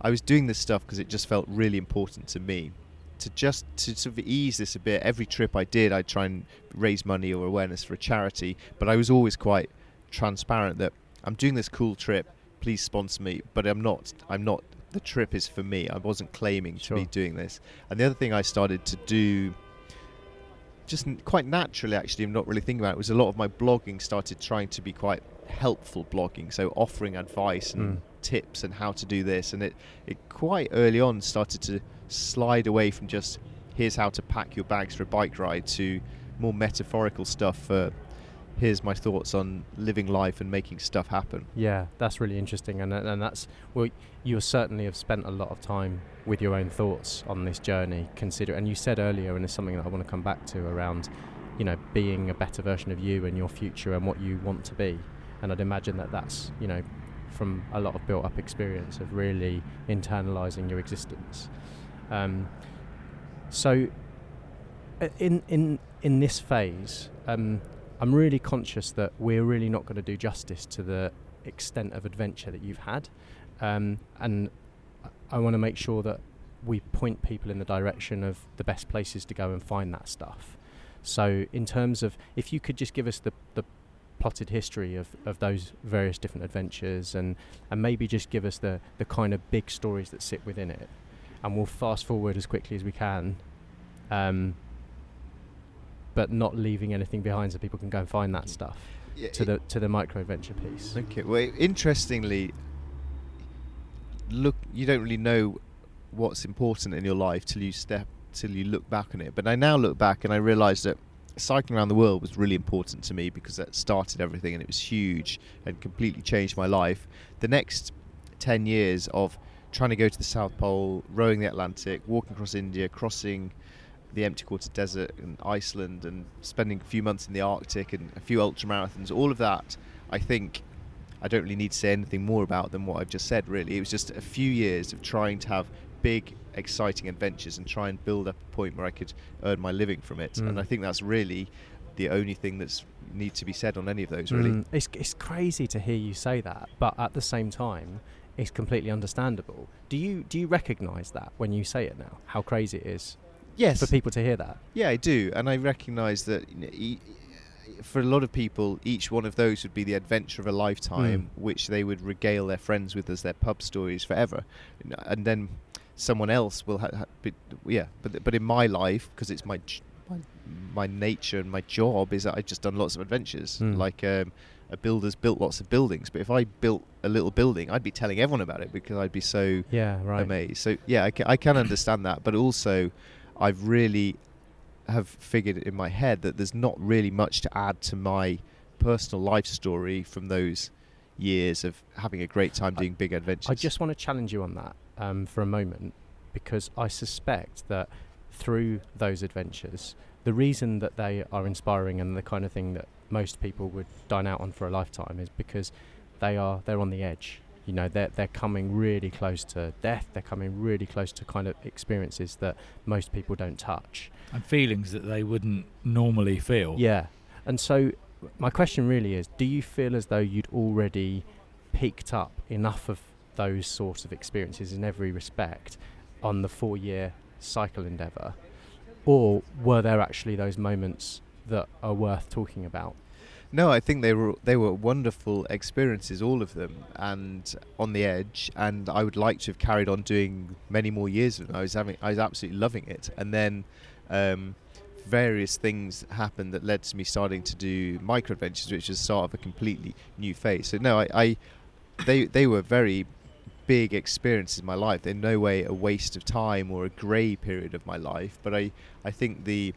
I was doing this stuff because it just felt really important to me. To sort of ease this a bit, every trip I did, I'd try and raise money or awareness for a charity, but I was always quite transparent that I'm doing this cool trip, please sponsor me, but I'm not, the trip is for me. I wasn't claiming to be doing this. And the other thing I started to do, just quite naturally actually, I'm not really thinking about it, was a lot of my blogging started trying to be quite helpful blogging, so offering advice and tips and how to do this. And it quite early on started to slide away from just, here's how to pack your bags for a bike ride, to more metaphorical stuff for, here's my thoughts on living life and making stuff happen. Yeah, that's really interesting. And that's, well, you certainly have spent a lot of time with your own thoughts on this journey. And you said earlier, and it's something that I want to come back to, around, you know, being a better version of you and your future and what you want to be. And I'd imagine that that's, you know, from a lot of built up experience of really internalizing your existence. So in this phase, I'm really conscious that we're really not going to do justice to the extent of adventure that you've had. And I want to make sure that we point people in the direction of the best places to go and find that stuff. So in terms of, if you could just give us the plotted history of those various different adventures, and maybe just give us the kind of big stories that sit within it. And we'll fast forward as quickly as we can. But not leaving anything behind, so people can go and find that stuff, to the micro-adventure piece. Okay, well, interestingly, you don't really know what's important in your life till you look back on it. But I now look back and I realise that cycling around the world was really important to me, because that started everything and it was huge and completely changed my life. The next 10 years of trying to go to the South Pole, rowing the Atlantic, walking across India, crossing the empty quarter desert and Iceland, and spending a few months in the Arctic and a few ultramarathons, all of that, I think, I don't really need to say anything more about than what I've just said, really. It was just a few years of trying to have big, exciting adventures and try and build up a point where I could earn my living from it. Mm. And I think that's really the only thing that's need to be said on any of those, really. Mm. It's crazy to hear you say that, but at the same time, it's completely understandable. Do you recognise that when you say it now, how crazy it is? Yes. For people to hear that? Yeah, I do. And I recognise that, you know, for a lot of people, each one of those would be the adventure of a lifetime, which they would regale their friends with as their pub stories forever. And then someone else will but in my life, because it's my nature and my job, is that I've just done lots of adventures. Like a builder's built lots of buildings, but if I built a little building, I'd be telling everyone about it because I'd be so amazed. So yeah, I can understand that, but also I've really have figured in my head that there's not really much to add to my personal life story from those years of having a great time doing big adventures. I just want to challenge you on that for a moment, because I suspect that through those adventures, the reason that they are inspiring and the kind of thing that most people would dine out on for a lifetime is because they're on the edge. You know, they're coming really close to death. They're coming really close to kind of experiences that most people don't touch. And feelings that they wouldn't normally feel. Yeah. And so my question really is, do you feel as though you'd already picked up enough of those sorts of experiences in every respect on the 4-year cycle endeavour? Or were there actually those moments that are worth talking about? No, I think they were wonderful experiences, all of them, and on the edge. And I would like to have carried on doing many more years of them. I was absolutely loving it. And then various things happened that led to me starting to do micro adventures, which was sort of a completely new phase. So no, they were very big experiences in my life. They're in no way a waste of time or a grey period of my life. But I think the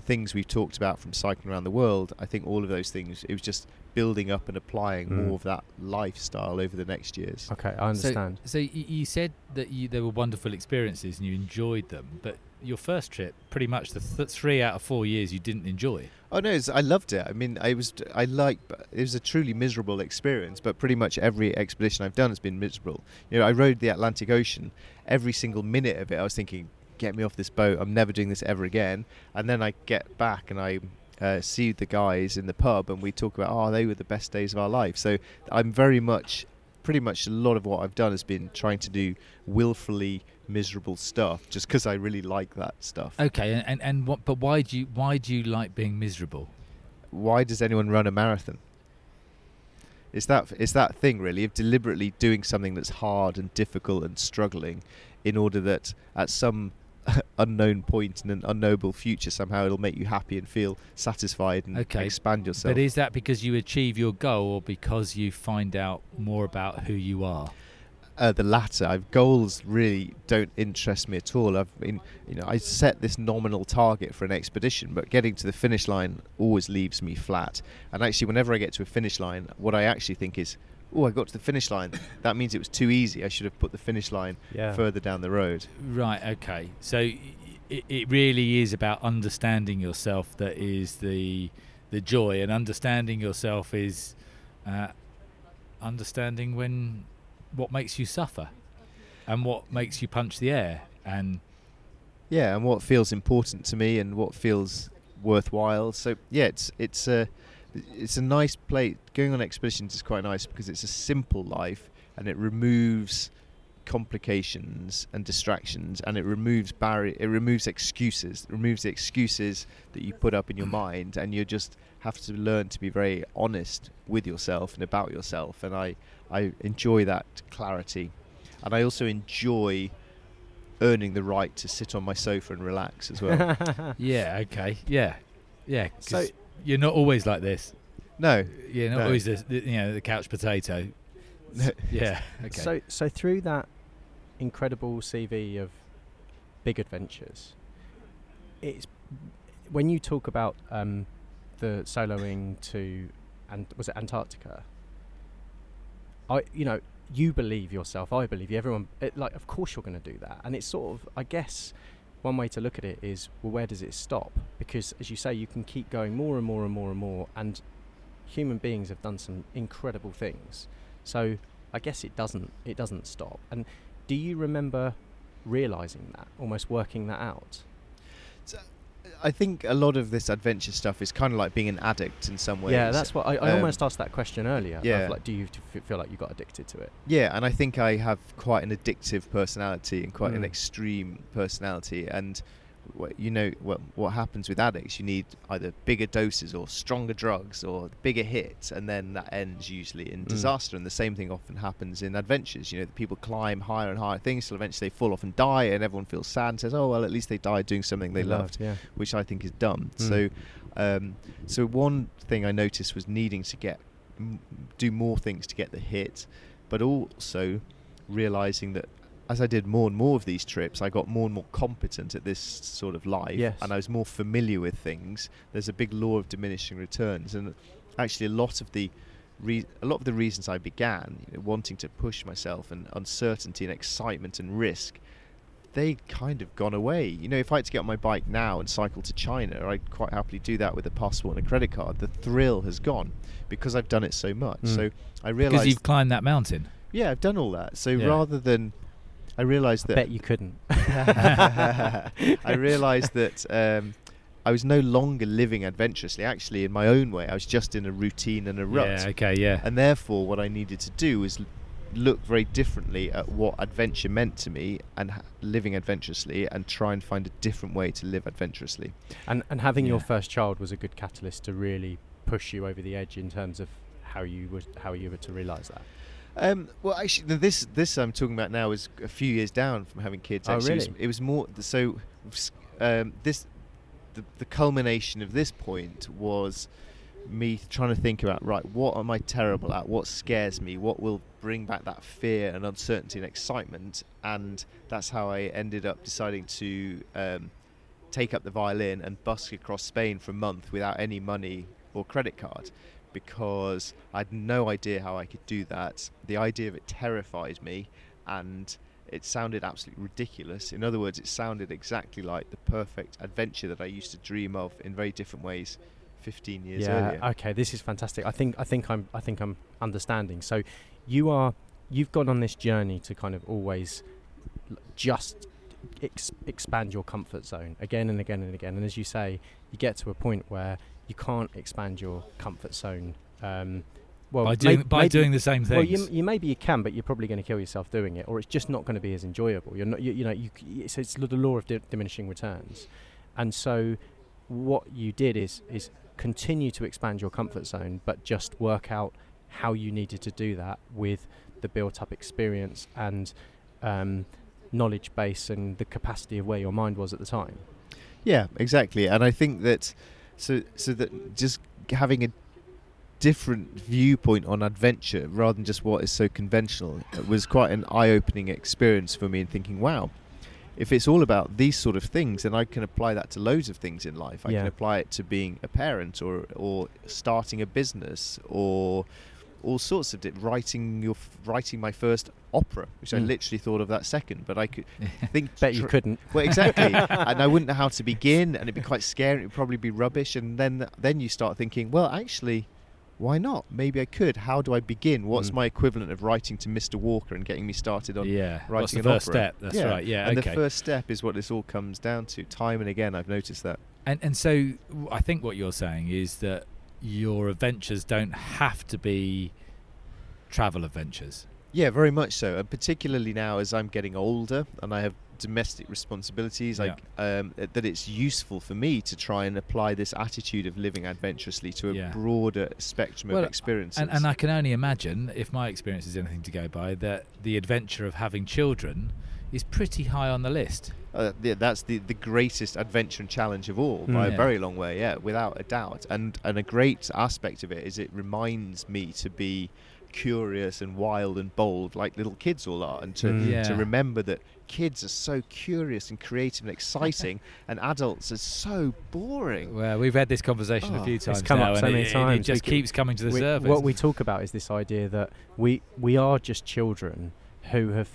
things we've talked about from cycling around the world, I think all of those things, it was just building up and applying more of that lifestyle over the next years. Okay, I understand. So you said that they were wonderful experiences and you enjoyed them, but your first trip, pretty much the 3 out of 4 years you didn't enjoy. Oh no, I loved it. I mean, it was a truly miserable experience, but pretty much every expedition I've done has been miserable. You know, I rode the Atlantic Ocean, every single minute of it I was thinking, get me off this boat, I'm never doing this ever again. And then I get back and I see the guys in the pub and we talk about, they were the best days of our life. So I'm pretty much a lot of what I've done has been trying to do willfully miserable stuff just because I really like that stuff. Okay, and what? But why do you like being miserable? Why does anyone run a marathon? It's that thing, really, of deliberately doing something that's hard and difficult and struggling in order that at some unknown point in an unknowable future somehow it'll make you happy and feel satisfied and expand yourself. But is that because you achieve your goal or because you find out more about who you are? The latter. Goals really don't interest me at all. I set this nominal target for an expedition, but getting to the finish line always leaves me flat. And actually, whenever I get to a finish line, what I actually think is, I got to the finish line. That means it was too easy. I should have put the finish line further down the road. Right, okay. So it really is about understanding yourself that is the joy, and understanding yourself is understanding when... what makes you suffer and what makes you punch the air and what feels important to me and what feels worthwhile. So it's a nice place. Going on expeditions is quite nice because it's a simple life and it removes complications and distractions, and it removes excuses. It removes the excuses that you put up in your mind, and you just have to learn to be very honest with yourself and about yourself. And I enjoy that clarity, and I also enjoy earning the right to sit on my sofa and relax as well. So you're not always like this. No, you're not always this, the couch potato. Yeah. Okay. So through that incredible CV of big adventures, it's when you talk about the soloing to, and was it Antarctica? You believe yourself. I believe you. Everyone, of course you're going to do that. And it's sort of, I guess, one way to look at it is, well, where does it stop? Because as you say, you can keep going more and more and more and more, and human beings have done some incredible things. So I guess it doesn't stop. And do you remember realizing that, almost working that out? So I think a lot of this adventure stuff is kind of like being an addict in some ways. Yeah, that's what I almost asked that question earlier. Yeah. Of like, do you feel like you got addicted to it? Yeah, and I think I have quite an addictive personality and quite an extreme personality. And what happens with addicts, you need either bigger doses or stronger drugs or bigger hits, and then that ends usually in disaster. And the same thing often happens in adventures. You know, the people climb higher and higher things till eventually they fall off and die, and everyone feels sad and says, oh well, at least they died doing something they loved, yeah. Which I think is dumb. So one thing I noticed was needing to do more things to get the hit, but also realizing that as I did more and more of these trips, I got more and more competent at this sort of life, yes. And I was more familiar with things. There's a big law of diminishing returns, and actually a lot of the reasons I began, wanting to push myself, and uncertainty and excitement and risk, they kind of gone away. You know, if I had to get on my bike now and cycle to China, I'd quite happily do that with a passport and a credit card. The thrill has gone because I've done it so much. So I realised, because you've climbed that mountain. Yeah, I've done all that. So rather than I realised that... I bet you couldn't. I realised that I was no longer living adventurously, actually, in my own way. I was just in a routine and a rut. Yeah, okay, yeah. And therefore, what I needed to do was look very differently at what adventure meant to me and living adventurously, and try and find a different way to live adventurously. And having your first child was a good catalyst to really push you over the edge in terms of how you were to realise that. Well, actually, this I'm talking about now is a few years down from having kids. Actually. Oh, really? It was more so. The culmination of this point was me trying to think about, right, what am I terrible at? What scares me? What will bring back that fear and uncertainty and excitement? And that's how I ended up deciding to take up the violin and busk across Spain for a month without any money or credit card, because I had no idea how I could do that. The idea of it terrified me, and it sounded absolutely ridiculous. In other words, it sounded exactly like the perfect adventure that I used to dream of in very different ways 15 years earlier. Yeah, okay, this is fantastic. I think I'm understanding. So you've gone on this journey to kind of always just expand your comfort zone again and again and again. And as you say, you get to a point where you can't expand your comfort zone. By doing the same things. Well, you can, but you're probably going to kill yourself doing it, or it's just not going to be as enjoyable. You're not. It's the law of diminishing returns. And so, what you did is continue to expand your comfort zone, but just work out how you needed to do that with the built-up experience and knowledge base and the capacity of where your mind was at the time. Yeah, exactly. And I think that. So that just having a different viewpoint on adventure rather than just what is so conventional, it was quite an eye-opening experience for me, in thinking, wow, if it's all about these sort of things, then I can apply that to loads of things in life. I can apply it to being a parent or starting a business or all sorts of writing my first opera, which I literally thought of that second, but I could think. Bet you couldn't. Well, exactly, and I wouldn't know how to begin, and it'd be quite scary. It'd probably be rubbish, and then you start thinking, well, actually, why not? Maybe I could. How do I begin? What's my equivalent of writing to Mr. Walker and getting me started on writing What's the an first opera? Step? That's right. Yeah, and the first step is what this all comes down to. Time and again, I've noticed that. And so I think what you're saying is that your adventures don't have to be travel adventures. Yeah, very much so. And particularly now as I'm getting older and I have domestic responsibilities, that it's useful for me to try and apply this attitude of living adventurously to a broader spectrum of experiences. And I can only imagine, if my experience is anything to go by, that the adventure of having children is pretty high on the list. That's the greatest adventure and challenge of all by a very long way, without a doubt. And a great aspect of it is it reminds me to be curious and wild and bold, like little kids all are, and to remember that kids are so curious and creative and exciting, and adults are so boring. Well, we've had this conversation a few times. It's come up so many times. It just keeps coming to the surface. What we talk about is this idea that we are just children who have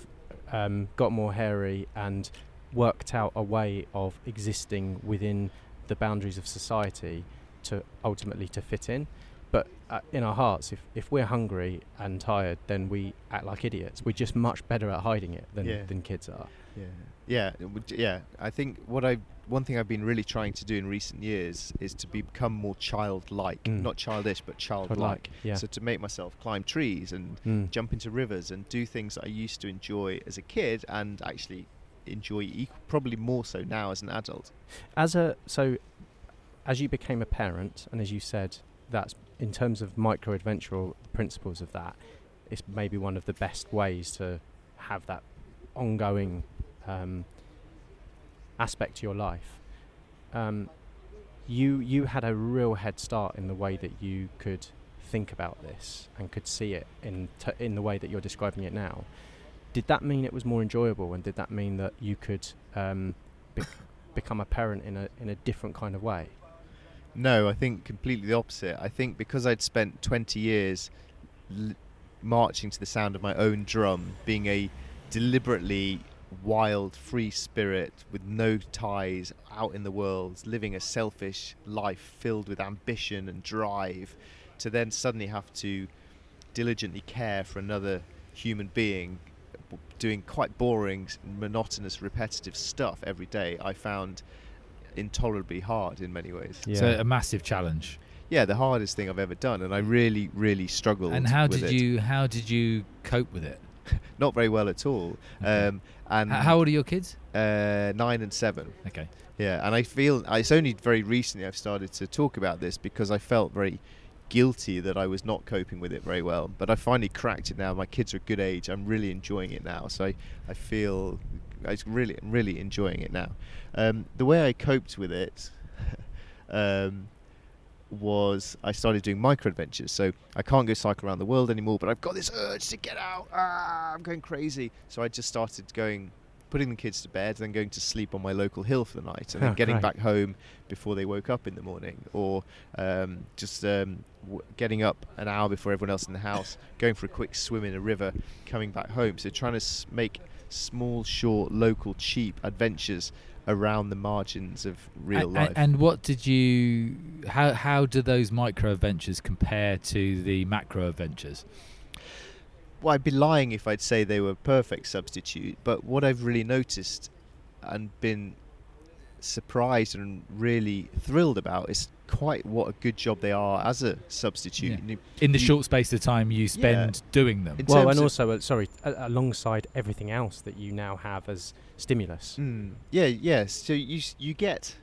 got more hairy and worked out a way of existing within the boundaries of society to ultimately fit in. But in our hearts, if we're hungry and tired, then we act like idiots. We're just much better at hiding it than kids are. Yeah. I think one thing I've been really trying to do in recent years is to become more childlike, not childish, but childlike. Yeah. So to make myself climb trees and jump into rivers and do things that I used to enjoy as a kid, and actually enjoy probably more so now as an adult. As you became a parent, and as you said, that's in terms of micro-adventure or the principles of that, it's maybe one of the best ways to have that ongoing aspect to your life. You had a real head start in the way that you could think about this and could see it in the way that you're describing it now. Did that mean it was more enjoyable, and did that mean that you could become a parent in a different kind of way? No, I think completely the opposite. I think because I'd spent 20 years marching to the sound of my own drum, being a deliberately wild, free spirit with no ties out in the world, living a selfish life filled with ambition and drive, to then suddenly have to diligently care for another human being, doing quite boring, monotonous, repetitive stuff every day, I found intolerably hard in many ways. Yeah. So a massive challenge. Yeah, the hardest thing I've ever done, and I really, really struggled with it. And how did you cope with it? Not very well at all. Okay. And how old are your kids? 9 and 7. Okay. Yeah, and I feel it's only very recently I've started to talk about this, because I felt very guilty that I was not coping with it very well. But I finally cracked it now. My kids are a good age. I'm really enjoying it now. So I feel I'm really, really enjoying it now. The way I coped with it was I started doing micro-adventures. So I can't go cycle around the world anymore, but I've got this urge to get out. I'm going crazy. So I just started putting the kids to bed, then going to sleep on my local hill for the night, and then getting back home before they woke up in the morning, or getting up an hour before everyone else in the house, going for a quick swim in a river, coming back home. So trying to make small, short, local, cheap adventures around the margins of real life. And what did you... How do those micro-adventures compare to the macro-adventures? Well, I'd be lying if I'd say they were a perfect substitute, but what I've really noticed and been surprised and really thrilled about is quite what a good job they are as a substitute. Yeah. In the short space of time you spend doing them. Well, and also, alongside everything else that you now have as stimulus. So you get...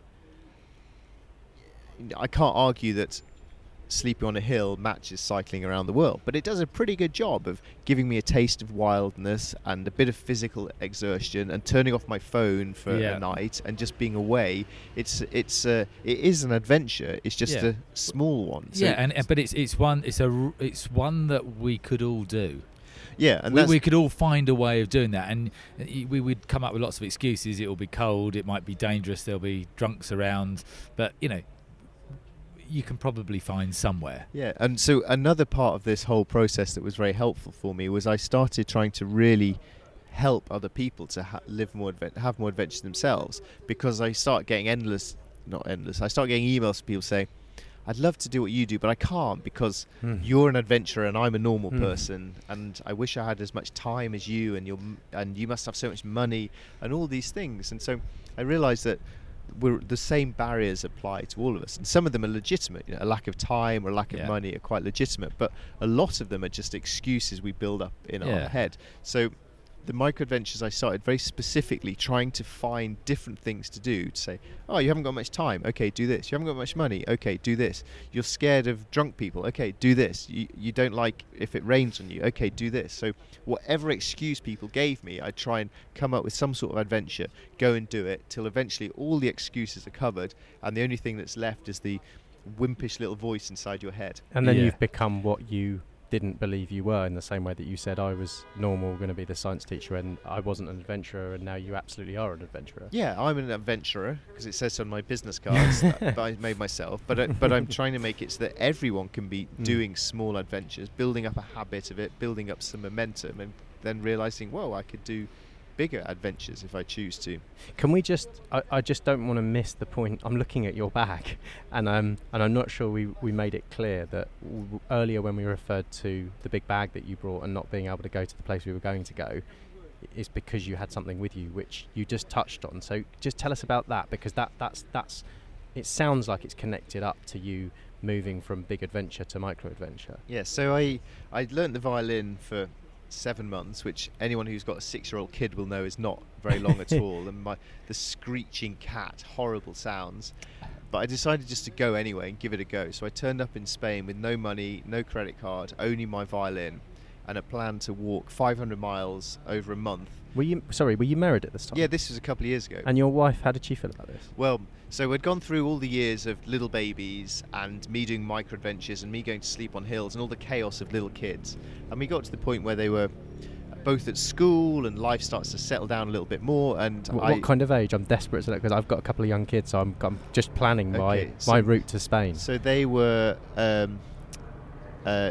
I can't argue that sleeping on a hill matches cycling around the world, but it does a pretty good job of giving me a taste of wildness and a bit of physical exertion, and turning off my phone for a night and just being away. It is an adventure. It's just a small one. So but it's one that we could all do. Yeah, and we could all find a way of doing that, and we would come up with lots of excuses. It'll be cold. It might be dangerous. There'll be drunks around. But you can probably find somewhere. Yeah, and so another part of this whole process that was very helpful for me was I started trying to really help other people to have more adventures themselves, because I start getting emails from people saying, I'd love to do what you do, but I can't, because you're an adventurer and I'm a normal person, and I wish I had as much time as you, and you must have so much money, and all these things. And so I realised that the same barriers apply to all of us, and some of them are legitimate. A lack of time or a lack of money are quite legitimate, but a lot of them are just excuses we build up in our head. So the micro-adventures, I started very specifically trying to find different things to do, to say, oh, you haven't got much time, okay, do this. You haven't got much money, okay, do this. You're scared of drunk people, okay, do this. You don't like if it rains on you, okay, do this. So whatever excuse people gave me, I'd try and come up with some sort of adventure, go and do it, till eventually all the excuses are covered, and the only thing that's left is the wimpish little voice inside your head. And then you've become what you... didn't believe you were, in the same way that you said I was normal, going to be the science teacher, and I wasn't an adventurer, and now you absolutely are an adventurer. Yeah, I'm an adventurer, because it says on my business cards that I made myself, but I'm trying to make it so that everyone can be doing small adventures, building up a habit of it, building up some momentum, and then realising, whoa, I could do bigger adventures if I choose to. Can we just, I just don't want to miss the point. I'm looking at your bag, and I'm not sure we made it clear that earlier when we referred to the big bag that you brought and not being able to go to the place we were going to go, is because you had something with you, which you just touched on. So just tell us about that, because that's it sounds like it's connected up to you moving from big adventure to micro adventure. Yeah, so I learnt the violin for 7 months, which anyone who's got a 6-year-old kid will know is not very long at all, and the screeching cat, horrible sounds. But I decided just to go anyway and give it a go. So I turned up in Spain with no money, no credit card, only my violin, and a plan to walk 500 miles over a month. Were you married at this time? Yeah, this was a couple of years ago. And your wife, how did she feel about this? Well, so we'd gone through all the years of little babies and me doing micro-adventures and me going to sleep on hills and all the chaos of little kids. And we got to the point where they were both at school and life starts to settle down a little bit more. And what kind of age? I'm desperate to know, because I've got a couple of young kids, so I'm just planning my route to Spain. So they were...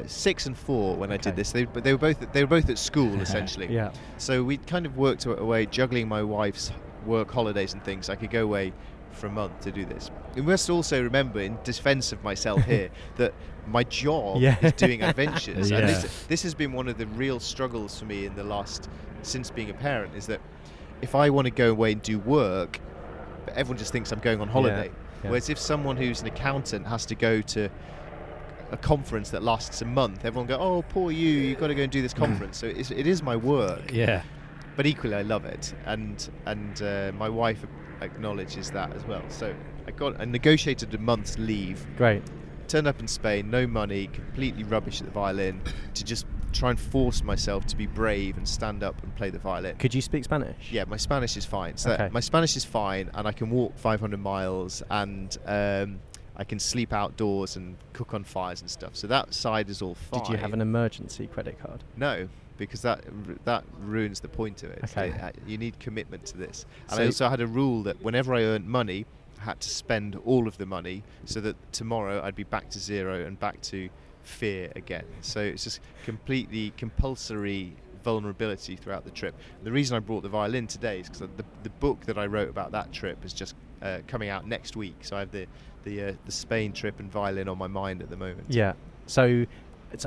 6 and 4 when I did this, but they were both at school essentially. Yeah. So we kind of worked away, juggling my wife's work holidays and things. I could go away for a month to do this. You must also remember, in defence of myself here, that my job is doing adventures. Yeah. And this has been one of the real struggles for me since being a parent, is that if I want to go away and do work, everyone just thinks I'm going on holiday. Yeah. Whereas if someone who's an accountant has to go to a conference that lasts a month, everyone go, oh, poor you, you've got to go and do this conference. So it is my work, but equally I love it, and my wife acknowledges that as well. So I negotiated a month's leave, great, turned up in Spain, no money, completely rubbish at the violin, to just try and force myself to be brave and stand up and play the violin. Could you speak Spanish? Yeah, my Spanish is fine. So my Spanish is fine, and I can walk 500 miles, and I can sleep outdoors and cook on fires and stuff. So that side is all fine. Did you have an emergency credit card? No, because that ruins the point of it. Okay. You need commitment to this. And so I also had a rule that whenever I earned money, I had to spend all of the money, so that tomorrow I'd be back to zero and back to fear again. So it's just completely compulsory vulnerability throughout the trip. The reason I brought the violin today is because the book that I wrote about that trip is just coming out next week. So I have the Spain trip and violin on my mind at the moment. Yeah. So,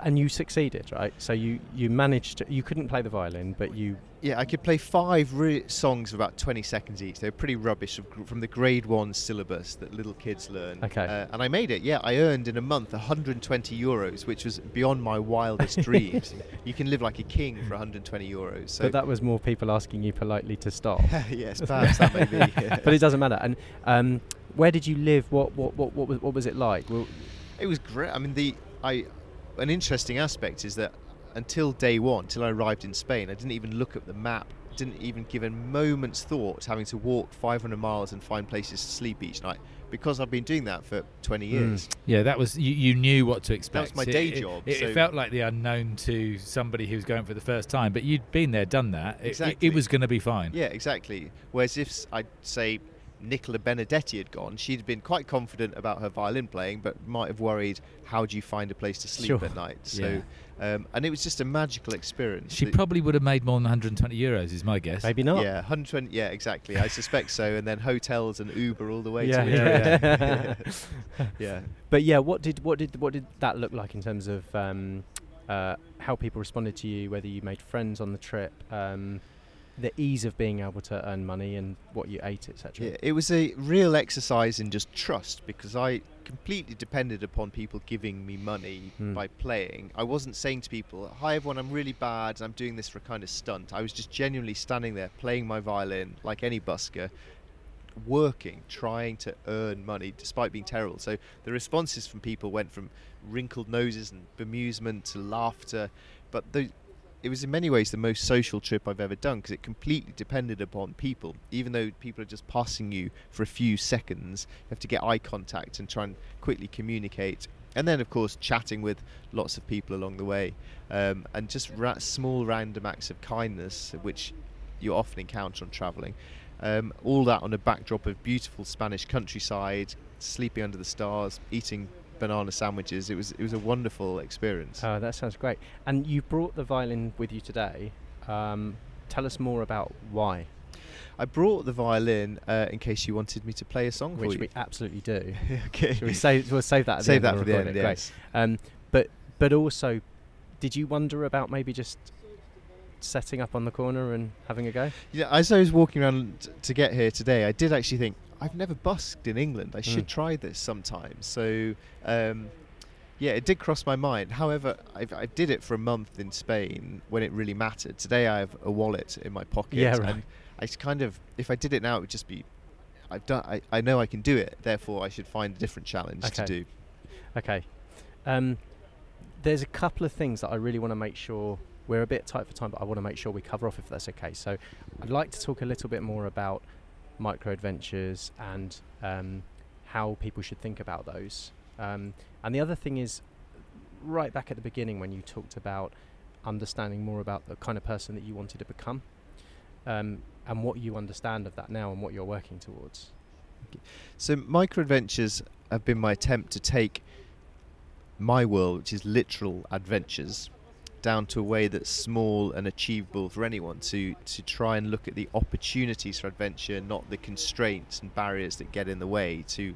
and you succeeded, right? So you managed. You couldn't play the violin, but you. Yeah, I could play 5 songs of about 20 seconds each. They were pretty rubbish from the grade 1 syllabus that little kids learn. Okay. And I made it. Yeah, I earned in a month €120, which was beyond my wildest dreams. You can live like a king for €120. So. But that was more people asking you politely to stop. Yes, perhaps that may be. But it doesn't matter. And. Where did you live? What was it like? Well, it was great. I mean, an interesting aspect is that until day one, till I arrived in Spain, I didn't even look at the map, didn't even give a moment's thought having to walk 500 miles and find places to sleep each night, because I've been doing that for 20 years. Yeah, that was you knew what to expect. That was my day job. It felt like the unknown to somebody who's going for the first time, but you'd been there, done that. Exactly. It was going to be fine. Yeah, exactly. Whereas if I'd say Nicola Benedetti had gone, she'd been quite confident about her violin playing, but might have worried, how do you find a place to sleep at night? So, and it was just a magical experience. She probably would have made more than €120, is my guess. Maybe not. Yeah, 120. Yeah, exactly. I suspect so. And then hotels and Uber all the way to Uber. Yeah. But yeah, what did that look like in terms of how people responded to you? Whether you made friends on the trip? The ease of being able to earn money and what you ate, etc. Yeah, it was a real exercise in just trust, because I completely depended upon people giving me money by playing. I wasn't saying to people, hi everyone, I'm really bad and I'm doing this for a kind of stunt. I was just genuinely standing there playing my violin like any busker, working, trying to earn money despite being terrible. So the responses from people went from wrinkled noses and bemusement to laughter, but it was in many ways the most social trip I've ever done, because it completely depended upon people. Even though people are just passing you for a few seconds, you have to get eye contact and try and quickly communicate. And then, of course, chatting with lots of people along the way. And just small random acts of kindness, which you often encounter on travelling. All that on a backdrop of beautiful Spanish countryside, sleeping under the stars, eating banana sandwiches. It was a wonderful experience. That sounds great. And you brought the violin with you today. Tell us more about why. I brought the violin in case you wanted me to play a song for you. Which we absolutely do. Okay. We'll save that at the end. Save that for the end, yes. Great. But also, did you wonder about maybe just setting up on the corner and having a go? Yeah, as I was walking around to get here today, I did actually think, I've never busked in England. I should try this sometime. So, yeah, it did cross my mind. However, I did it for a month in Spain when it really mattered. Today I have a wallet in my pocket. Yeah, right. And I kind of, if I did it now, it would just be, I know I can do it, therefore I should find a different challenge to do. Okay. There's a couple of things that I really want to make sure, we're a bit tight for time, but I want to make sure we cover off if that's okay. So I'd like to talk a little bit more about micro-adventures and how people should think about those. And the other thing is, right back at the beginning when you talked about understanding more about the kind of person that you wanted to become. And what you understand of that now and what you're working towards. So micro-adventures have been my attempt to take my world, which is literal adventures, down to a way that's small and achievable for anyone, to try and look at the opportunities for adventure, not the constraints and barriers that get in the way, to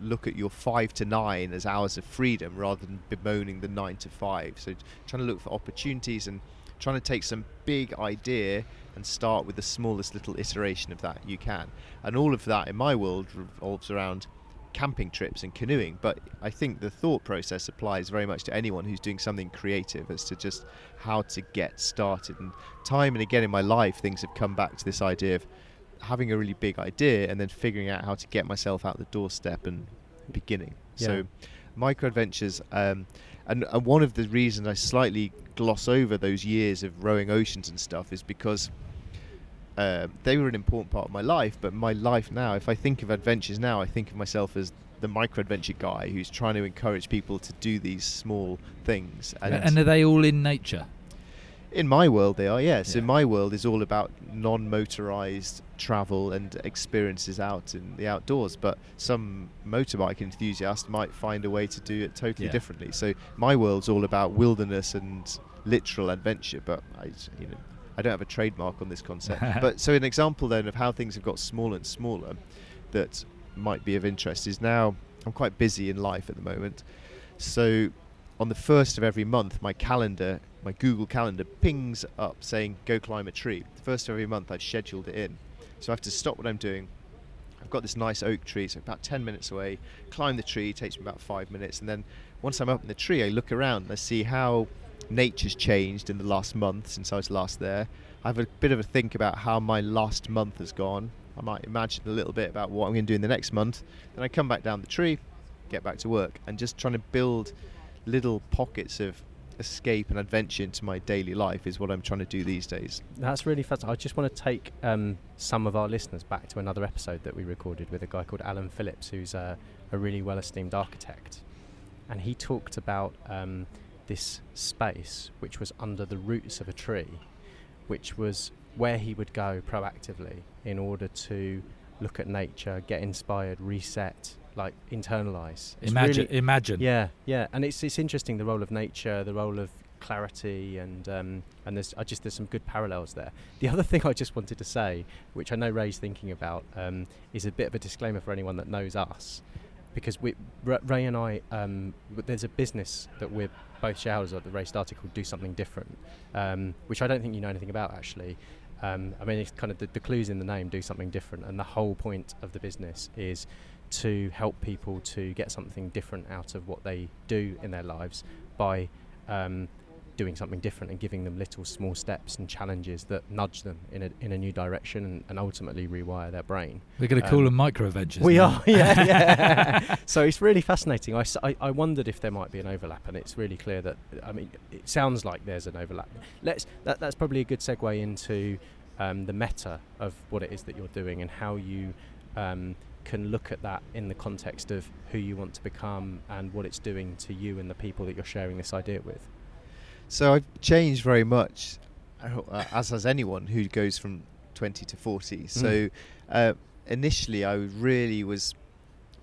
look at your 5 to 9 as hours of freedom rather than bemoaning the 9 to 5. So trying to look for opportunities and trying to take some big idea and start with the smallest little iteration of that you can. And all of that in my world revolves around camping trips and canoeing, but I think the thought process applies very much to anyone who's doing something creative as to just how to get started. And time and again in my life, things have come back to this idea of having a really big idea and then figuring out how to get myself out the doorstep and beginning. Yeah. So micro-adventures, and one of the reasons I slightly gloss over those years of rowing oceans and stuff is because they were an important part of my life. But my life now, if I think of adventures now, I think of myself as the micro-adventure guy who's trying to encourage people to do these small things. And are they all in nature? In my world they are, yes. Yeah. In my world is all about non-motorised travel and experiences out in the outdoors, but some motorbike enthusiast might find a way to do it totally differently. So my world's all about wilderness and literal adventure, but I don't have a trademark on this concept. But so an example then of how things have got smaller and smaller that might be of interest is, now I'm quite busy in life at the moment, so on the first of every month my Google Calendar pings up saying, go climb a tree. The first of every month I've scheduled it in. So I have to stop what I'm doing. I've got this nice oak tree, so about 10 minutes away. Climb the tree, takes me about 5 minutes. And then once I'm up in the tree, I look around and I see how nature's changed in the last month since I was last there. I have a bit of a think about how my last month has gone. I might imagine a little bit about what I'm going to do in the next month. Then I come back down the tree, get back to work, and just trying to build little pockets of escape and adventure into my daily life is what I'm trying to do these days. That's really fantastic. I just want to take some of our listeners back to another episode that we recorded with a guy called Alan Phillips, who's a really well-esteemed architect, and he talked about this space which was under the roots of a tree, which was where he would go proactively in order to look at nature, get inspired, reset, like internalize, imagine. Yeah, and it's interesting, the role of nature, the role of clarity, and there's some good parallels there. The other thing I just wanted to say, which I know Ray's thinking about, is a bit of a disclaimer for anyone that knows us, because Ray and I, there's a business that we're both shareholders of that Ray started called Do Something Different, which I don't think you know anything about actually. I mean, it's kind of the clues in the name, Do Something Different, and the whole point of the business is to help people to get something different out of what they do in their lives by doing something different and giving them little small steps and challenges that nudge them in a new direction and ultimately rewire their brain. We're going to call them micro-adventures. We are, yeah. So it's really fascinating. I wondered if there might be an overlap, and it's really clear that, I mean, it sounds like there's an overlap. That's probably a good segue into the meta of what it is that you're doing and how you can look at that in the context of who you want to become and what it's doing to you and the people that you're sharing this idea with. So I've changed very much, as has anyone who goes from 20 to 40. So initially I really was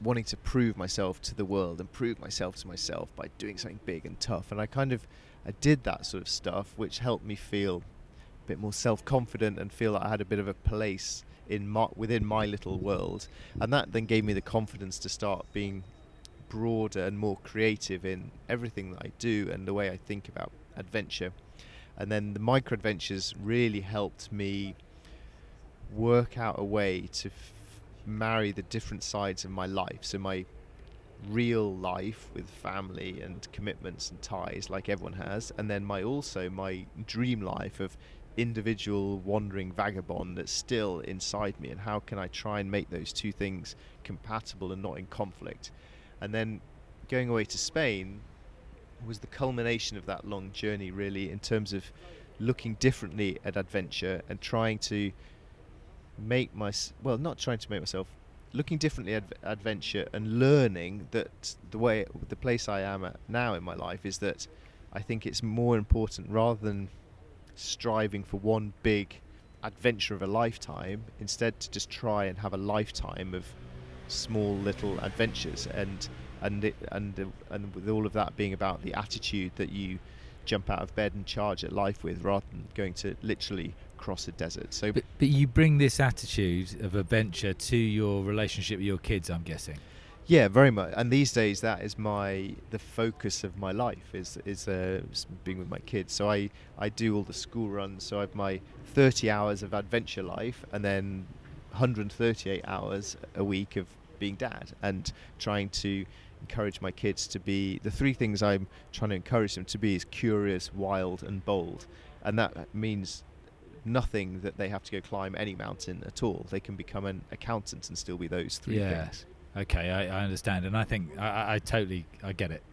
wanting to prove myself to the world and prove myself to myself by doing something big and tough. And I did that sort of stuff, which helped me feel a bit more self-confident and feel that I had a bit of a place in within my little world. And that then gave me the confidence to start being broader and more creative in everything that I do and the way I think about adventure. And then the micro adventures really helped me work out a way to marry the different sides of my life. So my real life with family and commitments and ties, like everyone has, and then my dream life of individual wandering vagabond that's still inside me, and how can I try and make those two things compatible and not in conflict. And then going away to Spain was the culmination of that long journey, really, in terms of looking differently at adventure and looking differently at adventure and learning that the place I am at now in my life is that I think it's more important, rather than striving for one big adventure of a lifetime, instead to just try and have a lifetime of small little adventures, and with all of that being about the attitude that you jump out of bed and charge at life with, rather than going to literally across a desert. So but you bring this attitude of adventure to your relationship with your kids, I'm guessing. Yeah, very much. And these days that is the focus of my life is being with my kids. So I do all the school runs, so I have my 30 hours of adventure life and then 138 hours a week of being dad, and trying to encourage my kids to be the three things I'm trying to encourage them to be is curious, wild and bold. And that means nothing that they have to go climb any mountain at all. They can become an accountant and still be those three things. Okay, I understand, and I think I totally I get it.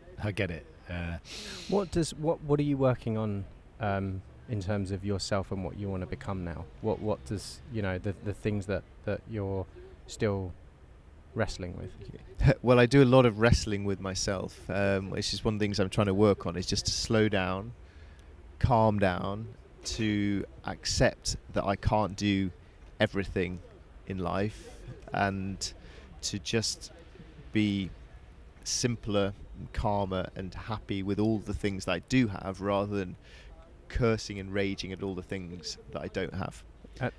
What are you working on in terms of yourself and what you want to become now? What does, you know, the things that you're still wrestling with? Well, I do a lot of wrestling with myself, which is one of the things I'm trying to work on, is just to slow down, calm down, to accept that I can't do everything in life, and to just be simpler, calmer and happy with all the things that I do have, rather than cursing and raging at all the things that I don't have.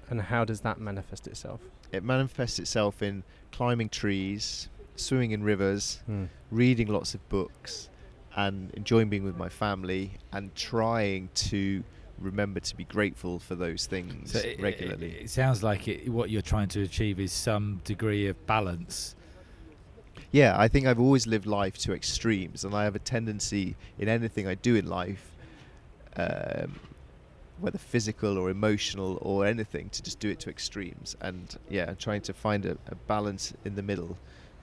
And how does that manifest itself? It manifests itself in climbing trees, swimming in rivers, reading lots of books and enjoying being with my family, and trying to remember to be grateful for those things regularly. It sounds like what you're trying to achieve is some degree of balance. Yeah, I think I've always lived life to extremes, and I have a tendency in anything I do in life, whether physical or emotional or anything, to just do it to extremes. And yeah, I'm trying to find a balance in the middle.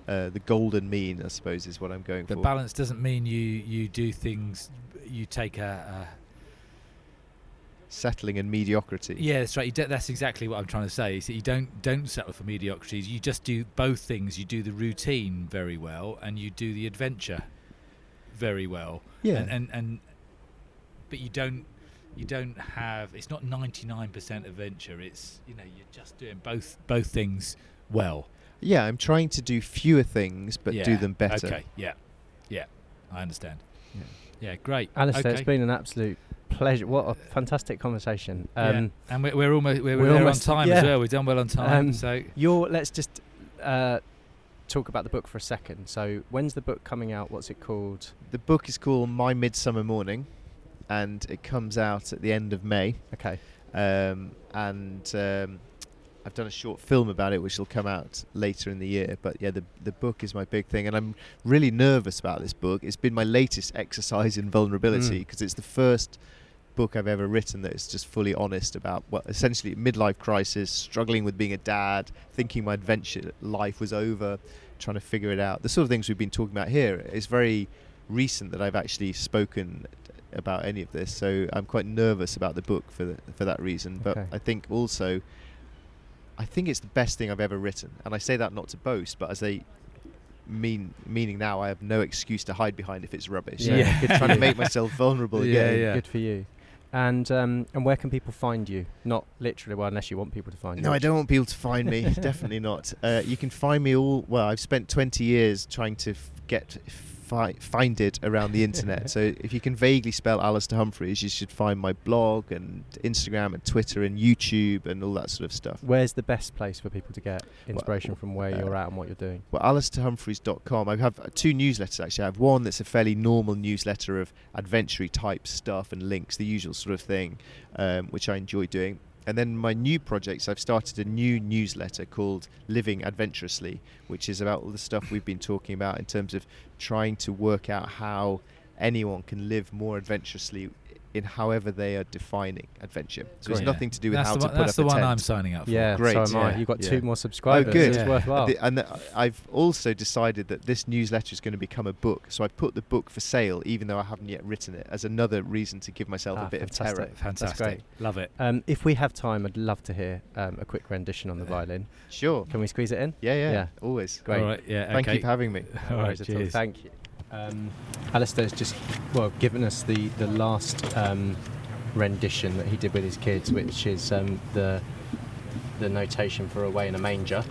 The golden mean, I suppose, is what I'm going for. The balance doesn't mean you do things, you take a settling in mediocrity. Yeah, that's right. That's exactly what I'm trying to say. Is that you don't settle for mediocrities. You just do both things. You do the routine very well, and you do the adventure very well. Yeah. And but you don't have. It's not 99% adventure. It's, you know, you're just doing both things well. Yeah, I'm trying to do fewer things but do them better. Okay. Yeah. I understand. Yeah great. Alastair, okay. It's been an absolute pleasure. What a fantastic conversation. And we're almost on time as well. We've done well on time. So let's just talk about the book for a second. So when's the book coming out? What's it called? The book is called My Midsummer Morning, and it comes out at the end of May. Okay. I've done a short film about it, which will come out later in the year. But yeah, the book is my big thing, and I'm really nervous about this book. It's been my latest exercise in vulnerability, because it's the first book I've ever written that is just fully honest about, well, essentially midlife crisis, struggling with being a dad, thinking my adventure life was over, trying to figure it out. The sort of things we've been talking about here. It's very recent that I've actually spoken about any of this, so I'm quite nervous about the book for that reason. But okay. I think it's the best thing I've ever written, and I say that not to boast, but as a meaning now, I have no excuse to hide behind if it's rubbish. Yeah. So I'm trying to make myself vulnerable again. Yeah. Good for you. And where can people find you? Not literally, well, unless you want people to find you. No, I don't want people to find me. Definitely not. You can find me I've spent 20 years trying to get find it around the internet. So if you can vaguely spell Alastair Humphreys, you should find my blog and Instagram and Twitter and YouTube and all that sort of stuff. Where's the best place for people to get inspiration from where you're at and what you're doing? Well, alastairhumphreys.com. I have two newsletters, actually. I have one that's a fairly normal newsletter of adventure type stuff and links, the usual sort of thing, which I enjoy doing. And then my new projects, I've started a new newsletter called Living Dangerously, which is about all the stuff we've been talking about in terms of trying to work out how anyone can live more adventurously in however they are defining adventure. So it's nothing to do with how to put up a tent. That's the one I'm signing up for. Yeah, great. So you've got two more subscribers. Oh, good. Yeah. It's worthwhile. I've also decided that this newsletter is going to become a book. So I put the book for sale, even though I haven't yet written it, as another reason to give myself a bit of terror. Fantastic. That's great. Love it. If we have time, I'd love to hear a quick rendition on the violin. Sure. Can we squeeze it in? Yeah. Always. Great. All right, Thank you for having me. All right, cheers. Thank you. Alastair's just given us the last rendition that he did with his kids, which is the notation for Away in a Manger.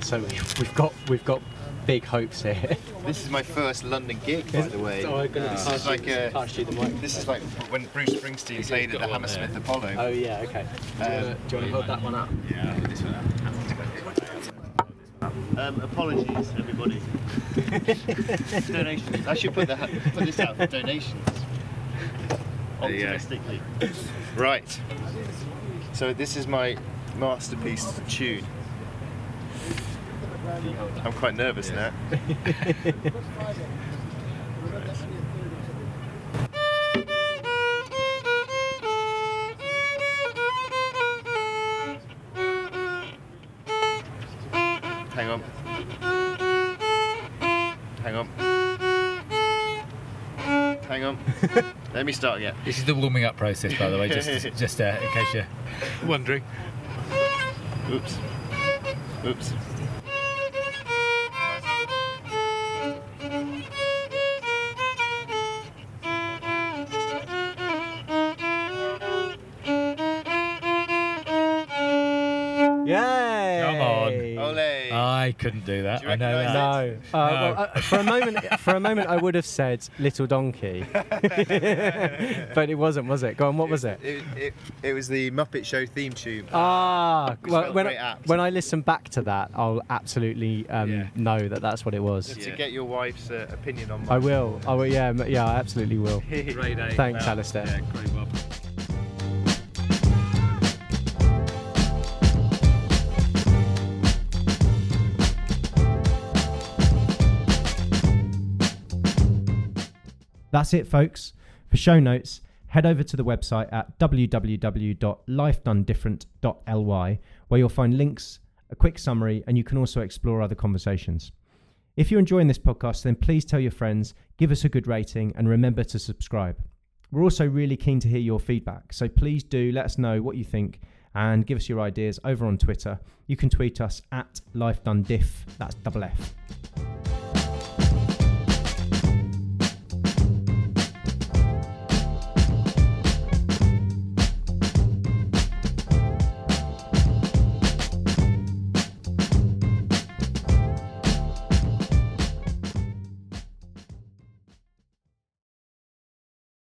So we've got big hopes here. This is my first London gig, by the way. Oh, this is like when Bruce Springsteen played at the Hammersmith Apollo. Oh yeah, okay. Do you want to hold that one up? Yeah, I'll hold this one up. Apologies, everybody. Donations. I should put this out for donations. Optimistically. Right. So this is my masterpiece tune. I'm quite nervous now. Hang on. Let me start again. This is the warming up process, by the way, just in case you're wondering. Oops. I couldn't do that. Do I know that. No. For a moment, I would have said Little Donkey, but it wasn't, was it? Go on, what was it? It was the Muppet Show theme tune. When I listen back to that, I'll absolutely know that that's what it was. Just to get your wife's opinion on. I will. I will. Yeah. I absolutely will. Great day. Thanks, Alastair. Yeah, great Bob. That's it, folks. For show notes, head over to the website at www.lifedonedifferent.ly, where you'll find links, a quick summary, and you can also explore other conversations. If you're enjoying this podcast, then please tell your friends, give us a good rating, and remember to subscribe. We're also really keen to hear your feedback, so please do let us know what you think and give us your ideas over on Twitter. You can tweet us at LifeDoneDiff, that's double F.